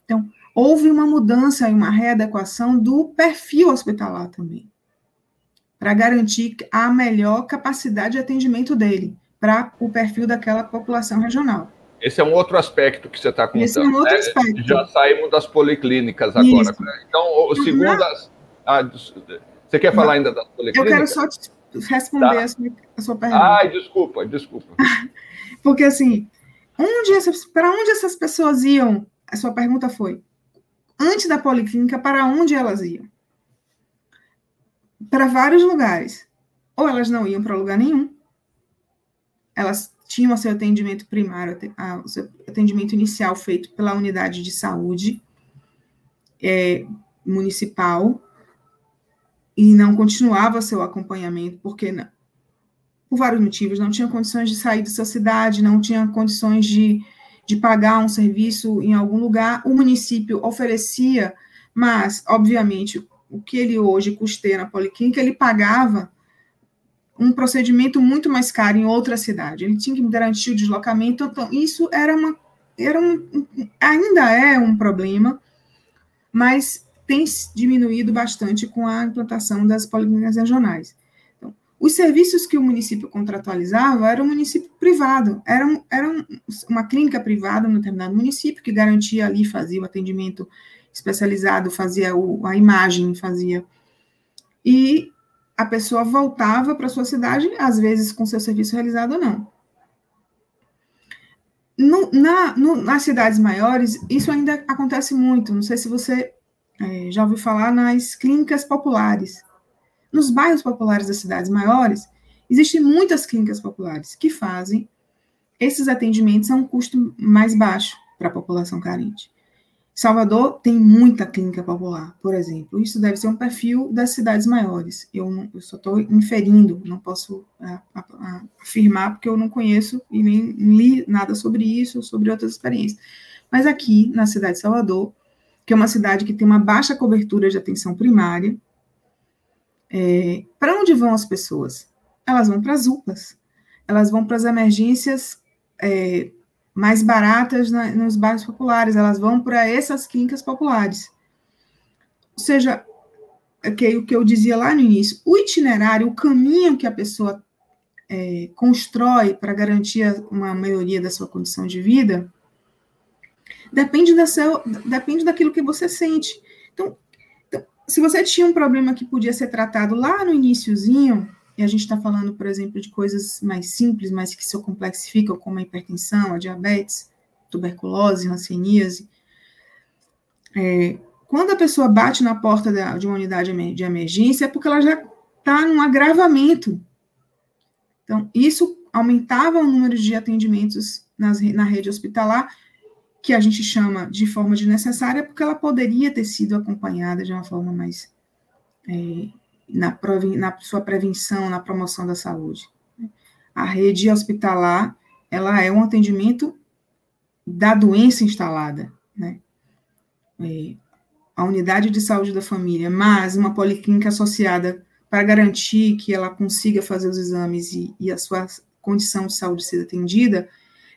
Então, houve uma mudança e uma readequação do perfil hospitalar também, para garantir a melhor capacidade de atendimento dele, para o perfil daquela população regional. Esse é um outro aspecto que você está contando. Esse é um outro aspecto. Já saímos das policlínicas agora. Isso. Então, segundo as... você quer falar ainda das policlínicas? Eu quero só te responder a sua pergunta. Ai, desculpa. Porque, assim, para onde essas pessoas iam? A sua pergunta foi, antes da policlínica, para onde elas iam? Para vários lugares. Ou elas não iam para lugar nenhum. Elas tinham o seu atendimento primário, o seu atendimento inicial feito pela unidade de saúde municipal e não continuava seu acompanhamento, porque por vários motivos, não tinha condições de sair de sua cidade, não tinha condições de pagar um serviço em algum lugar, o município oferecia, mas, obviamente, o que ele hoje custeia na policlínica, ele pagava um procedimento muito mais caro em outra cidade. Ele tinha que garantir o deslocamento. Então, isso ainda é um problema, mas tem diminuído bastante com a implantação das policlínicas regionais. Então, os serviços que o município contratualizava era um município privado, era uma clínica privada no determinado município que garantia ali, fazia o atendimento especializado, fazia a imagem, fazia... E a pessoa voltava para sua cidade, às vezes com seu serviço realizado ou não. Nas cidades maiores, isso ainda acontece muito. Não sei se você já ouviu falar nas clínicas populares. Nos bairros populares das cidades maiores, existem muitas clínicas populares que fazem esses atendimentos a um custo mais baixo para a população carente. Salvador tem muita clínica popular, por exemplo. Isso deve ser um perfil das cidades maiores. Eu só estou inferindo, não posso afirmar, porque eu não conheço e nem li nada sobre isso, sobre outras experiências. Mas aqui, na cidade de Salvador, que é uma cidade que tem uma baixa cobertura de atenção primária, para onde vão as pessoas? Elas vão para as UPAs, elas vão para as emergências mais baratas nos bairros populares, elas vão para essas clínicas populares. Ou seja, o que eu dizia lá no início, o itinerário, o caminho que a pessoa constrói para garantir uma melhoria da sua condição de vida, depende daquilo que você sente. Então, se você tinha um problema que podia ser tratado lá no iniciozinho, e a gente está falando, por exemplo, de coisas mais simples, mas que se complexificam, como a hipertensão, a diabetes, tuberculose, hanseníase, quando a pessoa bate na porta de uma unidade de emergência, é porque ela já está num agravamento. Então, isso aumentava o número de atendimentos na rede hospitalar, que a gente chama de forma desnecessária, porque ela poderia ter sido acompanhada de uma forma mais... na sua prevenção, na promoção da saúde. A rede hospitalar, ela é um atendimento da doença instalada, né? A unidade de saúde da família, mas uma policlínica associada para garantir que ela consiga fazer os exames e a sua condição de saúde ser atendida,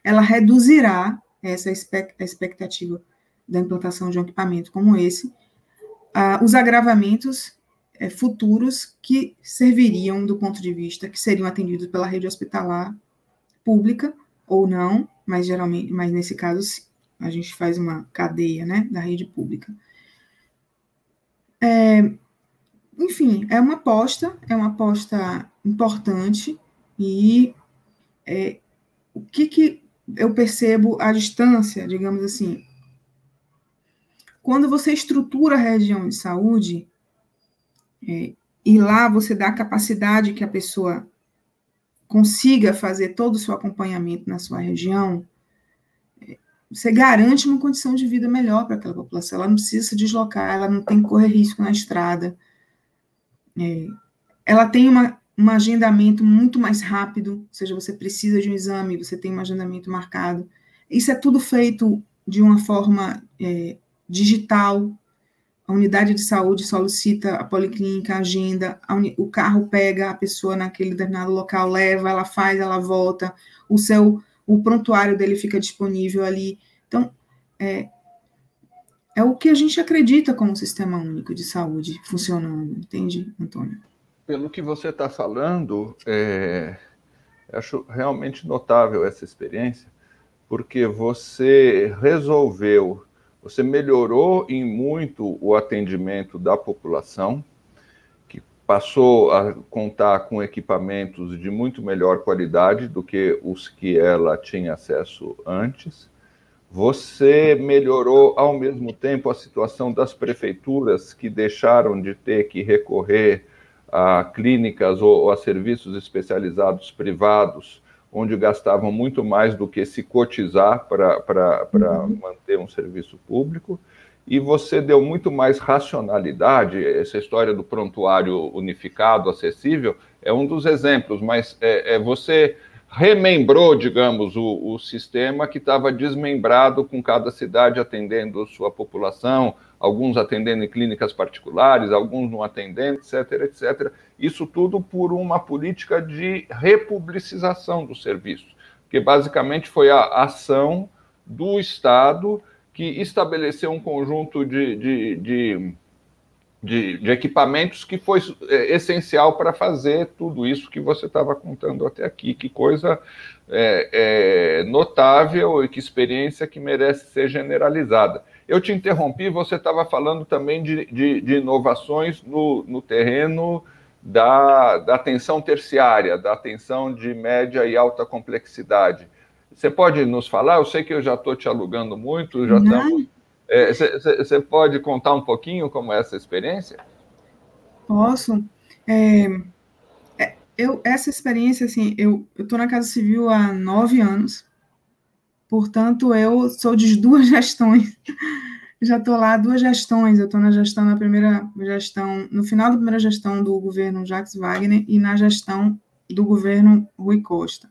ela reduzirá essa expectativa da implantação de um equipamento como esse, os agravamentos futuros que serviriam do ponto de vista, que seriam atendidos pela rede hospitalar pública, ou não, mas geralmente, mas nesse caso a gente faz uma cadeia, né, da rede pública. Enfim, é uma aposta importante, e o que eu percebo à distância, digamos assim, quando você estrutura a região de saúde, e lá você dá a capacidade que a pessoa consiga fazer todo o seu acompanhamento na sua região, você garante uma condição de vida melhor para aquela população, ela não precisa se deslocar, ela não tem que correr risco na estrada, ela tem um agendamento muito mais rápido, ou seja, você precisa de um exame, você tem um agendamento marcado, isso é tudo feito de uma forma digital. A unidade de saúde solicita a policlínica, agenda, o carro pega a pessoa naquele determinado local, leva, ela faz, ela volta, o prontuário dele fica disponível ali. Então, é o que a gente acredita como sistema único de saúde funcionando, entende, Antônio? Pelo que você está falando, acho realmente notável essa experiência, porque você melhorou em muito o atendimento da população, que passou a contar com equipamentos de muito melhor qualidade do que os que ela tinha acesso antes. Você melhorou, ao mesmo tempo, a situação das prefeituras, que deixaram de ter que recorrer a clínicas ou a serviços especializados privados, onde gastavam muito mais do que se cotizar para manter um serviço público, e você deu muito mais racionalidade. Essa história do prontuário unificado, acessível, é um dos exemplos, mas você remembrou, digamos, o sistema que estava desmembrado, com cada cidade atendendo sua população, alguns atendendo em clínicas particulares, alguns não atendendo, etc., etc. Isso tudo por uma política de republicização do serviço, que basicamente foi a ação do Estado que estabeleceu um conjunto de equipamentos que foi essencial para fazer tudo isso que você estava contando até aqui. Que coisa notável, e que experiência que merece ser generalizada. Eu te interrompi, você estava falando também de inovações no terreno da atenção terciária, da atenção de média e alta complexidade. Você pode nos falar? Eu sei que eu já estou te alugando muito, já estamos... Você pode contar um pouquinho como é essa experiência? Posso. Essa experiência, assim, eu estou na Casa Civil há 9 anos, portanto, eu sou de 2 gestões. Já estou lá 2 gestões. Eu estou na primeira gestão, no final da primeira gestão do governo Jacques Wagner e na gestão do governo Rui Costa.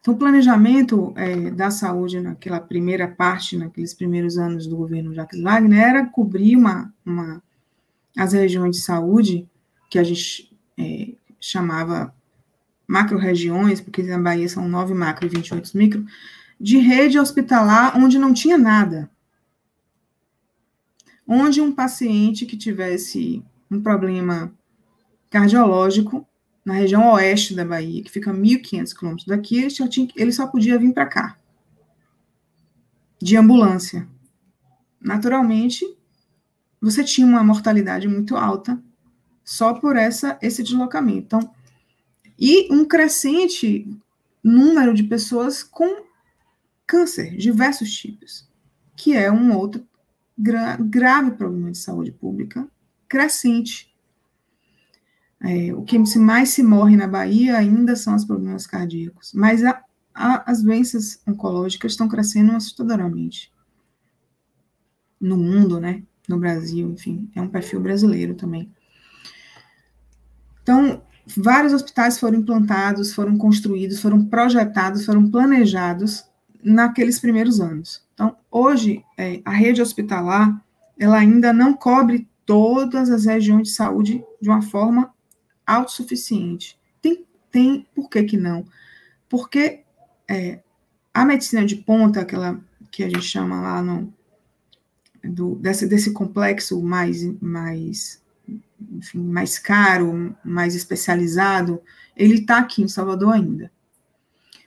Então, o planejamento da saúde naquela primeira parte, naqueles primeiros anos do governo Jacques Wagner, era cobrir as regiões de saúde, que a gente chamava macro-regiões, porque na Bahia são 9 macro e 28 micro, de rede hospitalar onde não tinha nada. Onde um paciente que tivesse um problema cardiológico, na região oeste da Bahia, que fica a 1.500 quilômetros daqui, ele só podia vir para cá, de ambulância. Naturalmente, você tinha uma mortalidade muito alta só por esse deslocamento. Então, e um crescente número de pessoas com câncer, diversos tipos, que é um outro grave problema de saúde pública, crescente. O que mais se morre na Bahia ainda são os problemas cardíacos, mas as doenças oncológicas estão crescendo assustadoramente. No mundo, né? No Brasil, enfim, é um perfil brasileiro também. Então, vários hospitais foram implantados, foram construídos, foram projetados, foram planejados naqueles primeiros anos. Então, hoje, a rede hospitalar, ela ainda não cobre todas as regiões de saúde de uma forma autossuficiente. Tem por que não? Porque a medicina de ponta, aquela que a gente chama lá desse complexo mais caro, mais especializado, ele está aqui em Salvador ainda.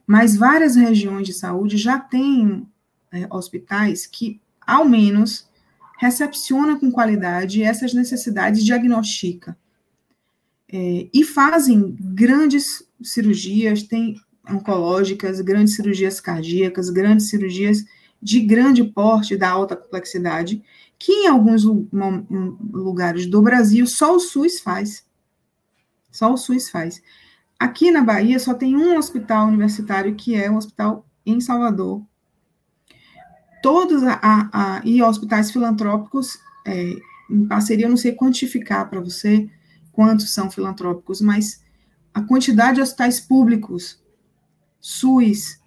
Mas várias regiões de saúde já têm hospitais que, ao menos, recepcionam com qualidade essas necessidades e diagnostica. E fazem grandes cirurgias, tem oncológicas, grandes cirurgias cardíacas, grandes cirurgias de grande porte, da alta complexidade, que em alguns lugares do Brasil só o SUS faz. Aqui na Bahia só tem um hospital universitário, que é o hospital em Salvador. E hospitais filantrópicos, em parceria, eu não sei quantificar para você quantos são filantrópicos, mas a quantidade de hospitais públicos, SUS,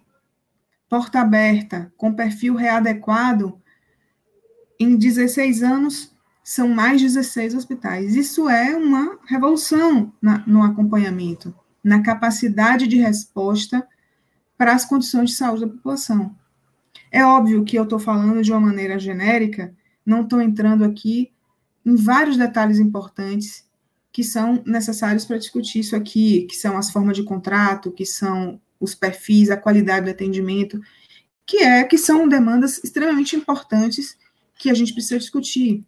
porta aberta, com perfil readequado, em 16 anos, são mais 16 hospitais. Isso é uma revolução no acompanhamento, na capacidade de resposta para as condições de saúde da população. É óbvio que eu estou falando de uma maneira genérica, não estou entrando aqui em vários detalhes importantes que são necessários para discutir isso aqui, que são as formas de contrato, que são os perfis, a qualidade do atendimento, que são demandas extremamente importantes que a gente precisa discutir.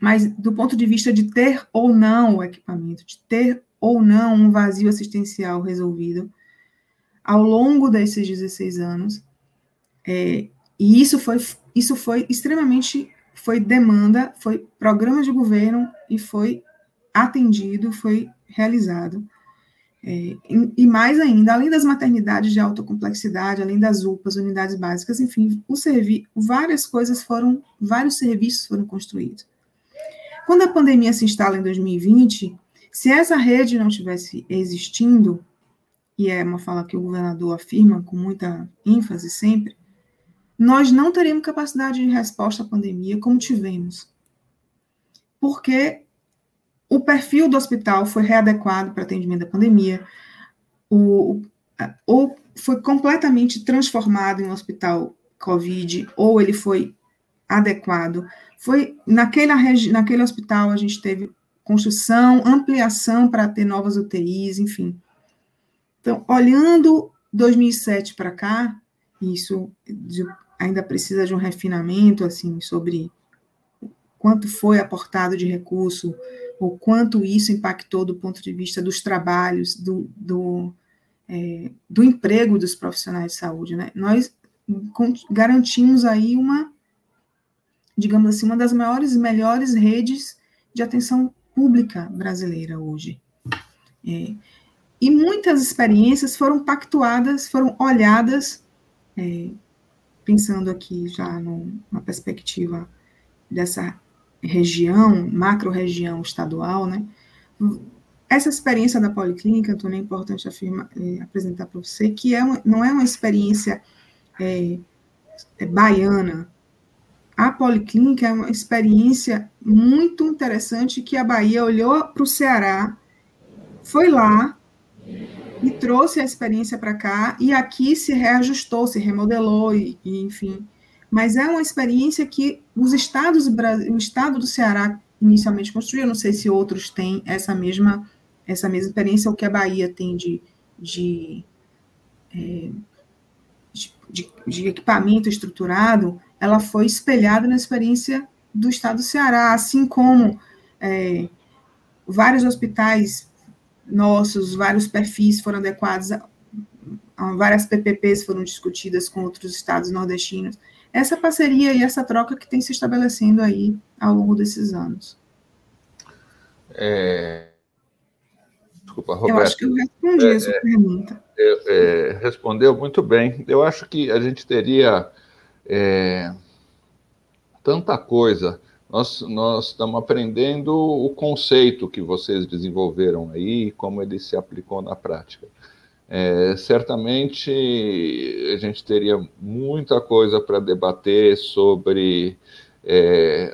Mas do ponto de vista de ter ou não o equipamento, de ter ou não um vazio assistencial resolvido, ao longo desses 16 anos, e isso foi extremamente, foi demanda, foi programa de governo e foi atendido, foi realizado. E mais ainda, além das maternidades de alta complexidade, além das UPAs, unidades básicas, enfim, vários serviços foram construídos. Quando a pandemia se instala em 2020, se essa rede não estivesse existindo, e é uma fala que o governador afirma com muita ênfase sempre, nós não teremos capacidade de resposta à pandemia como tivemos, porque o perfil do hospital foi readequado para atendimento da pandemia, ou foi completamente transformado em um hospital COVID, ou ele foi adequado. Naquele hospital a gente teve construção, ampliação para ter novas UTIs, enfim. Então, olhando 2007 para cá, isso ainda precisa de um refinamento, assim, sobre quanto foi aportado de recurso, ou quanto isso impactou do ponto de vista dos trabalhos, do emprego dos profissionais de saúde, né? Nós garantimos aí uma das maiores e melhores redes de atenção pública brasileira hoje. E muitas experiências foram pactuadas, foram olhadas, pensando aqui já numa perspectiva dessa região, macro-região estadual, né? Essa experiência da Policlínica, Antônio, é importante apresentar para você, que não é uma experiência baiana. A Policlínica é uma experiência muito interessante que a Bahia olhou para o Ceará, foi lá, e trouxe a experiência para cá, e aqui se reajustou, se remodelou, e enfim. Mas é uma experiência que os estados, o estado do Ceará inicialmente construiu, não sei se outros têm essa mesma experiência, ou que a Bahia tem de equipamento estruturado, ela foi espelhada na experiência do estado do Ceará, assim como vários hospitais nossos, vários perfis foram adequados, várias PPPs foram discutidas com outros estados nordestinos. Essa parceria e essa troca que tem se estabelecendo aí ao longo desses anos. Desculpa, Roberto. Eu acho que eu respondi a sua pergunta. Respondeu muito bem. Eu acho que a gente teria tanta coisa. Nós estamos aprendendo o conceito que vocês desenvolveram aí e como ele se aplicou na prática. Certamente a gente teria muita coisa para debater sobre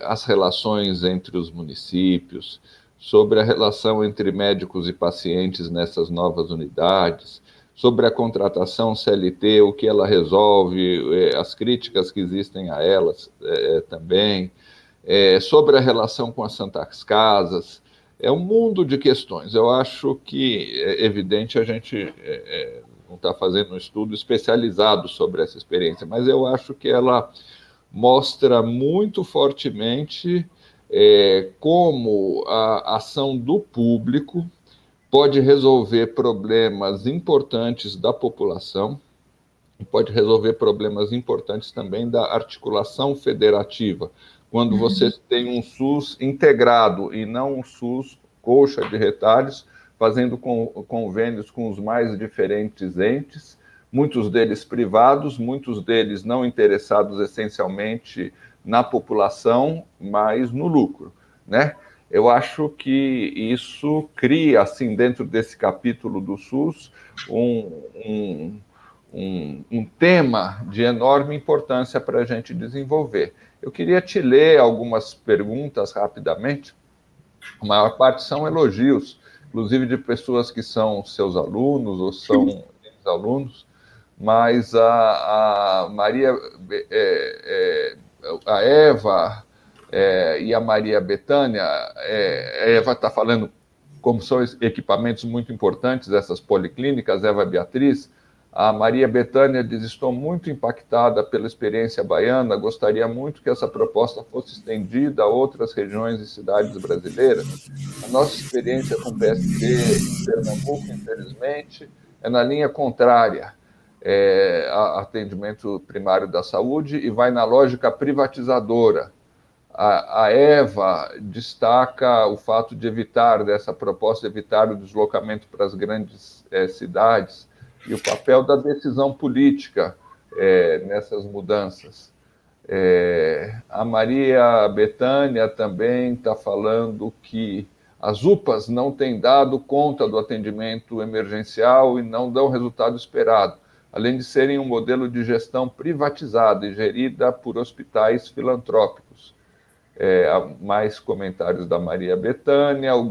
as relações entre os municípios, sobre a relação entre médicos e pacientes nessas novas unidades, sobre a contratação CLT, o que ela resolve, as críticas que existem a elas também, sobre a relação com as Santas Casas. É um mundo de questões. Eu acho que é evidente a gente não está fazendo um estudo especializado sobre essa experiência, mas eu acho que ela mostra muito fortemente como a ação do público pode resolver problemas importantes da população e pode resolver problemas importantes também da articulação federativa. Quando você tem um SUS integrado e não um SUS coxa de retalhos, fazendo convênios com os mais diferentes entes, muitos deles privados, muitos deles não interessados essencialmente na população, mas no lucro, né? Eu acho que isso cria, assim, dentro desse capítulo do SUS, um tema de enorme importância para a gente desenvolver. Eu queria te ler algumas perguntas rapidamente. A maior parte são elogios, inclusive de pessoas que são seus alunos ou são ex-alunos, mas a Maria, a Eva e a Maria Betânia, a Eva está falando como são equipamentos muito importantes essas policlínicas, Eva Beatriz. A Maria Betânia diz: estou muito impactada pela experiência baiana, gostaria muito que essa proposta fosse estendida a outras regiões e cidades brasileiras. A nossa experiência com o PSD em Pernambuco, infelizmente, é na linha contrária ao atendimento primário da saúde e vai na lógica privatizadora. A Eva destaca o fato de evitar o deslocamento para as grandes cidades, e o papel da decisão política nessas mudanças. A Maria Betânia também está falando que as UPAs não têm dado conta do atendimento emergencial e não dão o resultado esperado, além de serem um modelo de gestão privatizada e gerida por hospitais filantrópicos. Mais comentários da Maria Betânia. O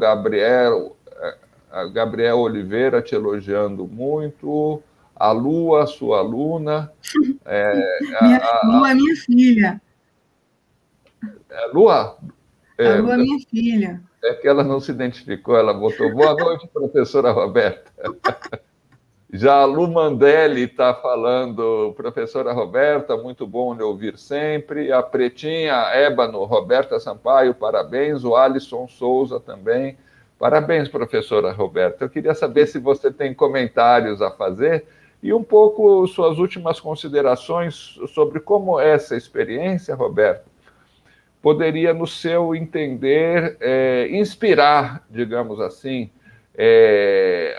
Gabriel Oliveira te elogiando muito, a Lua, sua aluna. Lua é minha filha. Lua? A Lua é minha filha. É que ela não se identificou, ela botou boa noite, professora Roberta. Já a Lu Mandelli está falando, professora Roberta, muito bom lhe ouvir sempre. A Pretinha, a Ébano, Roberta Sampaio, parabéns. O Alisson Souza também. Parabéns, professora Roberta. Eu queria saber se você tem comentários a fazer e um pouco suas últimas considerações sobre como essa experiência, Roberta, poderia, no seu entender, inspirar, digamos assim,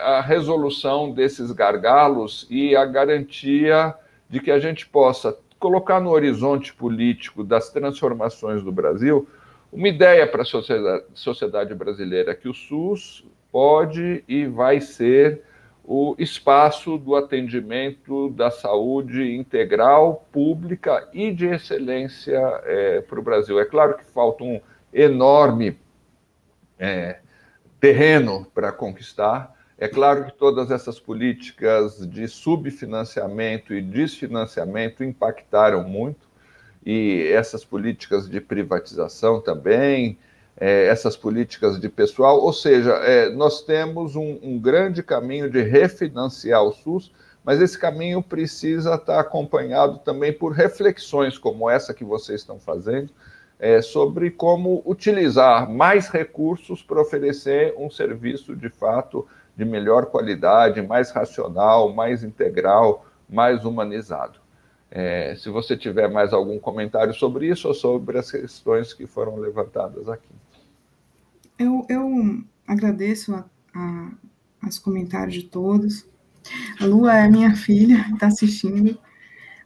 a resolução desses gargalos e a garantia de que a gente possa colocar no horizonte político das transformações do Brasil uma ideia para a sociedade brasileira que o SUS pode e vai ser o espaço do atendimento da saúde integral, pública e de excelência para o Brasil. É claro que falta um enorme terreno para conquistar, É claro que todas essas políticas de subfinanciamento e desfinanciamento impactaram muito, e essas políticas de privatização também, essas políticas de pessoal, ou seja, nós temos um grande caminho de refinanciar o SUS, mas esse caminho precisa estar acompanhado também por reflexões como essa que vocês estão fazendo, sobre como utilizar mais recursos para oferecer um serviço, de fato, de melhor qualidade, mais racional, mais integral, mais humanizado. Se você tiver mais algum comentário sobre isso ou sobre as questões que foram levantadas aqui. Eu agradeço os comentários de todos. A Lua é minha filha, está assistindo.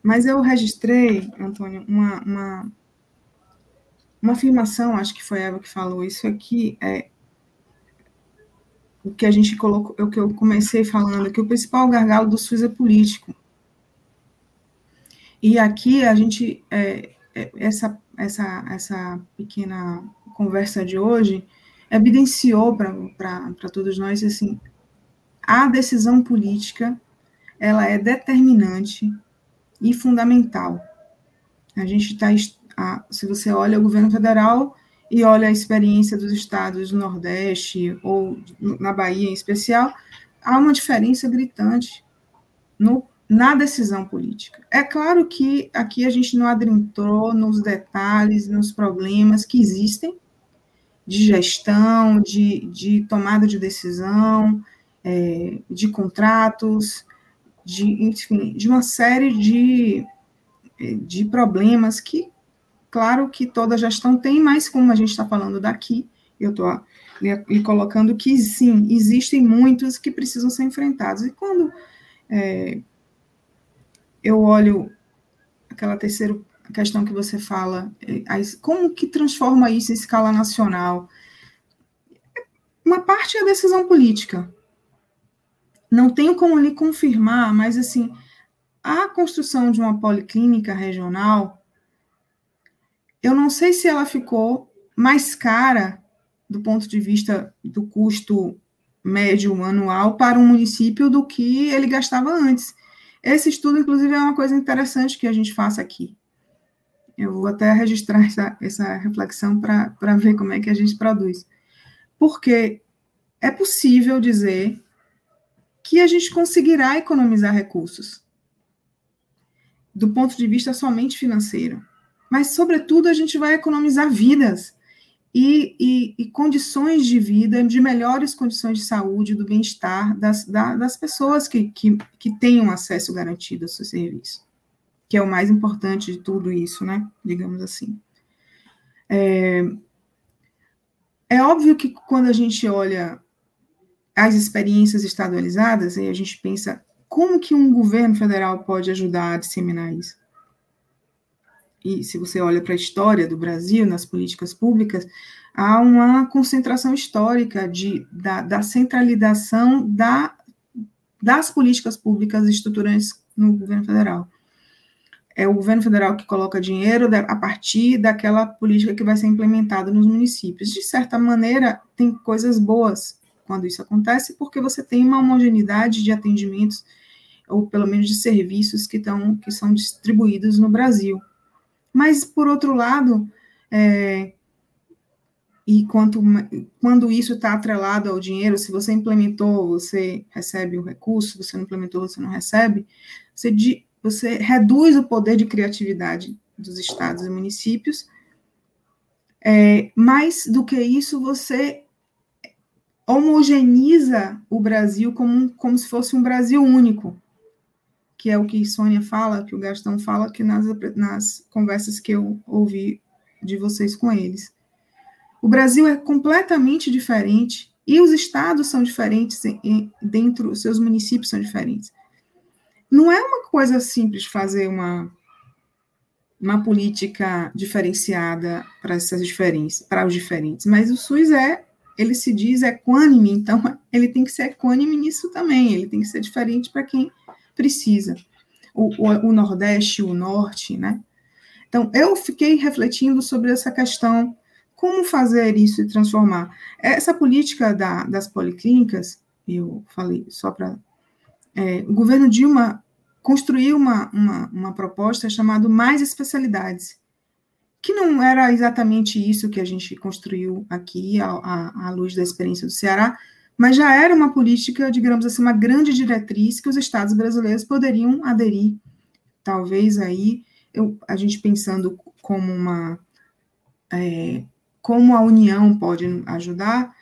Mas eu registrei, Antônio, uma afirmação, acho que foi Eva que falou isso aqui, o que a gente colocou, o que eu comecei falando, que o principal gargalo do SUS é político. E aqui a gente, essa pequena conversa de hoje evidenciou para todos nós, assim, a decisão política, ela é determinante e fundamental. A gente está... Se você olha o governo federal e olha a experiência dos estados do Nordeste ou na Bahia em especial, há uma diferença gritante na decisão política. É claro que aqui a gente não adentrou nos detalhes, nos problemas que existem de gestão, de tomada de decisão, de contratos, enfim, de uma série de problemas que, claro que toda gestão tem, mas como a gente está falando daqui, eu estou lhe colocando que, sim, existem muitos que precisam ser enfrentados. E quando eu olho aquela terceira questão que você fala, como que transforma isso em escala nacional? Uma parte é a decisão política. Não tenho como lhe confirmar, mas, assim, a construção de uma policlínica regional... Eu não sei se ela ficou mais cara do ponto de vista do custo médio anual para um município do que ele gastava antes. Esse estudo, inclusive, é uma coisa interessante que a gente faça aqui. Eu vou até registrar essa reflexão para ver como é que a gente produz. Porque é possível dizer que a gente conseguirá economizar recursos do ponto de vista somente financeiro. Mas, sobretudo, a gente vai economizar vidas e condições de vida, de melhores condições de saúde, do bem-estar das pessoas que tenham acesso garantido ao seu serviço, que é o mais importante de tudo isso, né? Digamos assim. É óbvio que quando a gente olha as experiências estadualizadas, aí a gente pensa como que um governo federal pode ajudar a disseminar isso. E se você olha para a história do Brasil, nas políticas públicas, há uma concentração histórica da centralização das políticas públicas estruturantes no governo federal. É o governo federal que coloca dinheiro a partir daquela política que vai ser implementada nos municípios. De certa maneira, tem coisas boas quando isso acontece, porque você tem uma homogeneidade de atendimentos, ou pelo menos de serviços que são distribuídos no Brasil. Mas, por outro lado, quando isso está atrelado ao dinheiro, se você implementou, você recebe o recurso, se você não implementou, você não recebe, você reduz o poder de criatividade dos estados e municípios. Mais do que isso, você homogeneiza o Brasil como se fosse um Brasil único, que é o que Sônia fala, que o Gastão fala, que nas conversas que eu ouvi de vocês com eles. O Brasil é completamente diferente, e os estados são diferentes, dentro seus municípios são diferentes. Não é uma coisa simples fazer uma política diferenciada para essas diferenças, para os diferentes, mas o SUS ele se diz equânime, então ele tem que ser equânime nisso também, ele tem que ser diferente para quem precisa, o Nordeste, o Norte, né? Então, eu fiquei refletindo sobre essa questão, como fazer isso e transformar. Essa política das policlínicas, eu falei só para... o governo Dilma construiu uma proposta chamada Mais Especialidades, que não era exatamente isso que a gente construiu aqui à luz da experiência do Ceará, mas já era uma política, digamos assim, uma grande diretriz que os estados brasileiros poderiam aderir. Talvez aí, a gente pensando como como a União pode ajudar,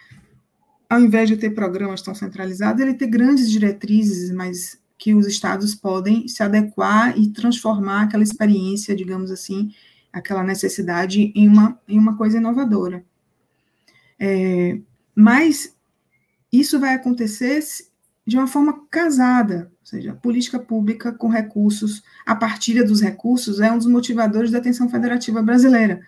ao invés de ter programas tão centralizados, ele ter grandes diretrizes, mas que os estados podem se adequar e transformar aquela experiência, digamos assim, aquela necessidade em uma coisa inovadora. Mas isso vai acontecer de uma forma casada, ou seja, política pública com recursos, a partilha dos recursos é um dos motivadores da atenção federativa brasileira.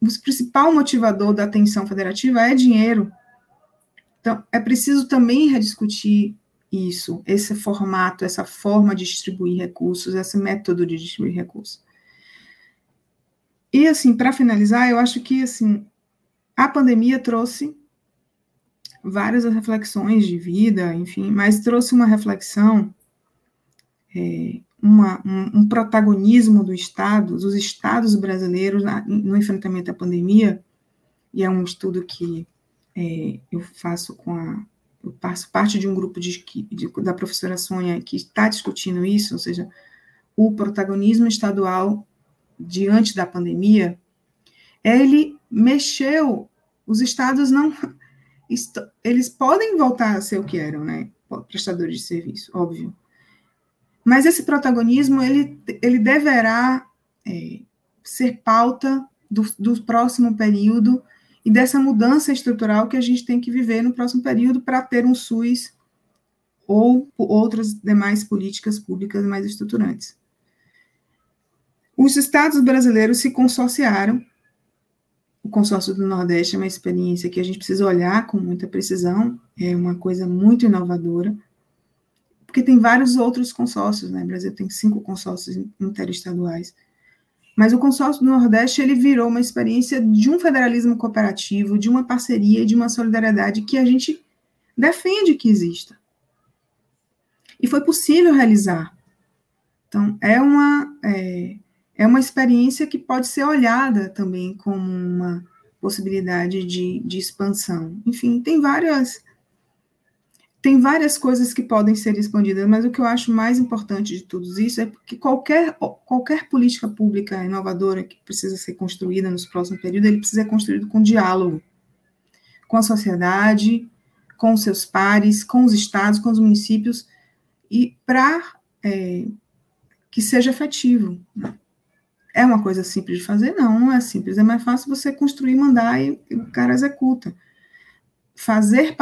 O principal motivador da atenção federativa é dinheiro. Então, é preciso também rediscutir isso, esse formato, essa forma de distribuir recursos, esse método de distribuir recursos. E, assim, para finalizar, eu acho que, assim, a pandemia trouxe várias reflexões de vida, enfim, mas trouxe uma reflexão, um protagonismo dos estados brasileiros no enfrentamento à pandemia, e é um estudo que eu faço eu faço parte de um grupo da professora Sônia que está discutindo isso, ou seja, o protagonismo estadual diante da pandemia, ele mexeu, os estados não... Eles podem voltar a ser o que eram, né? Prestadores de serviço, óbvio. Mas esse protagonismo, ele deverá ser pauta do próximo período e dessa mudança estrutural que a gente tem que viver no próximo período para ter um SUS ou outras demais políticas públicas mais estruturantes. Os estados brasileiros se consorciaram. O Consórcio do Nordeste é uma experiência que a gente precisa olhar com muita precisão, é uma coisa muito inovadora, porque tem vários outros consórcios, né? O Brasil tem 5 consórcios interestaduais, mas o Consórcio do Nordeste ele virou uma experiência de um federalismo cooperativo, de uma parceria, de uma solidariedade que a gente defende que exista. E foi possível realizar. Então, é uma experiência que pode ser olhada também como uma possibilidade de expansão. Enfim, tem várias coisas que podem ser expandidas, mas o que eu acho mais importante de tudo isso é que qualquer política pública inovadora que precisa ser construída nos próximos períodos, ele precisa ser construído com diálogo, com a sociedade, com seus pares, com os estados, com os municípios, e para que seja efetivo, né? É uma coisa simples de fazer? Não, não é simples. É mais fácil você construir, mandar e o cara executa. Fazer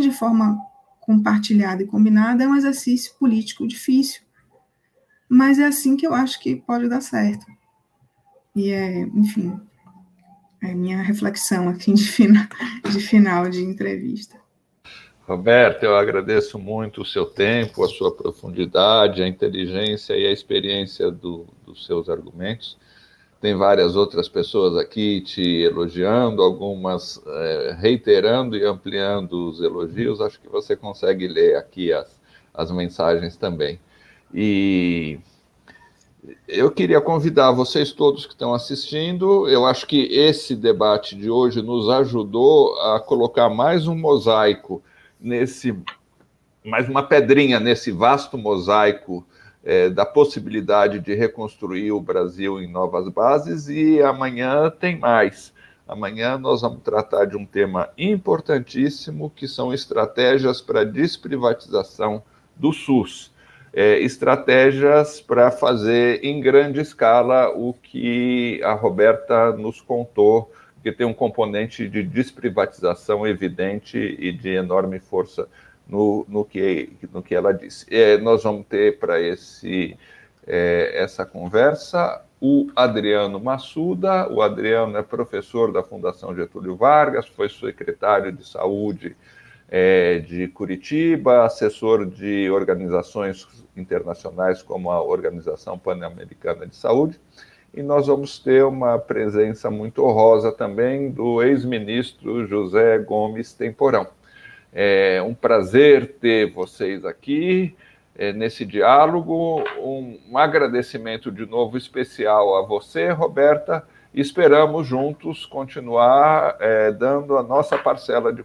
de forma compartilhada e combinada é um exercício político difícil. Mas é assim que eu acho que pode dar certo. E enfim, é a minha reflexão aqui de final de entrevista. Roberta, eu agradeço muito o seu tempo, a sua profundidade, a inteligência e a experiência dos seus argumentos. Tem várias outras pessoas aqui te elogiando, algumas reiterando e ampliando os elogios. Acho que você consegue ler aqui as mensagens também. E eu queria convidar vocês todos que estão assistindo. Eu acho que esse debate de hoje nos ajudou a colocar mais um mosaico mais uma pedrinha nesse vasto mosaico da possibilidade de reconstruir o Brasil em novas bases, e amanhã tem mais. Amanhã nós vamos tratar de um tema importantíssimo, que são estratégias para desprivatização do SUS. Estratégias para fazer em grande escala o que a Roberta nos contou, que tem um componente de desprivatização evidente e de enorme força no que ela disse. Nós vamos ter para essa conversa o Adriano Massuda. O Adriano é professor da Fundação Getúlio Vargas, foi secretário de Saúde de Curitiba, assessor de organizações internacionais como a Organização Pan-Americana de Saúde. E nós vamos ter uma presença muito honrosa também do ex-ministro José Gomes Temporão. É um prazer ter vocês aqui nesse diálogo. Um agradecimento de novo especial a você, Roberta. Esperamos juntos continuar dando a nossa parcela de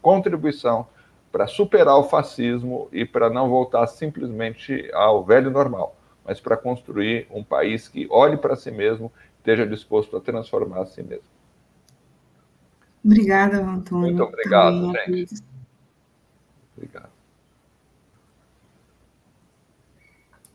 contribuição para superar o fascismo e para não voltar simplesmente ao velho normal, mas para construir um país que olhe para si mesmo, esteja disposto a transformar a si mesmo. Obrigada, Antônio. Muito obrigado, gente. Obrigado.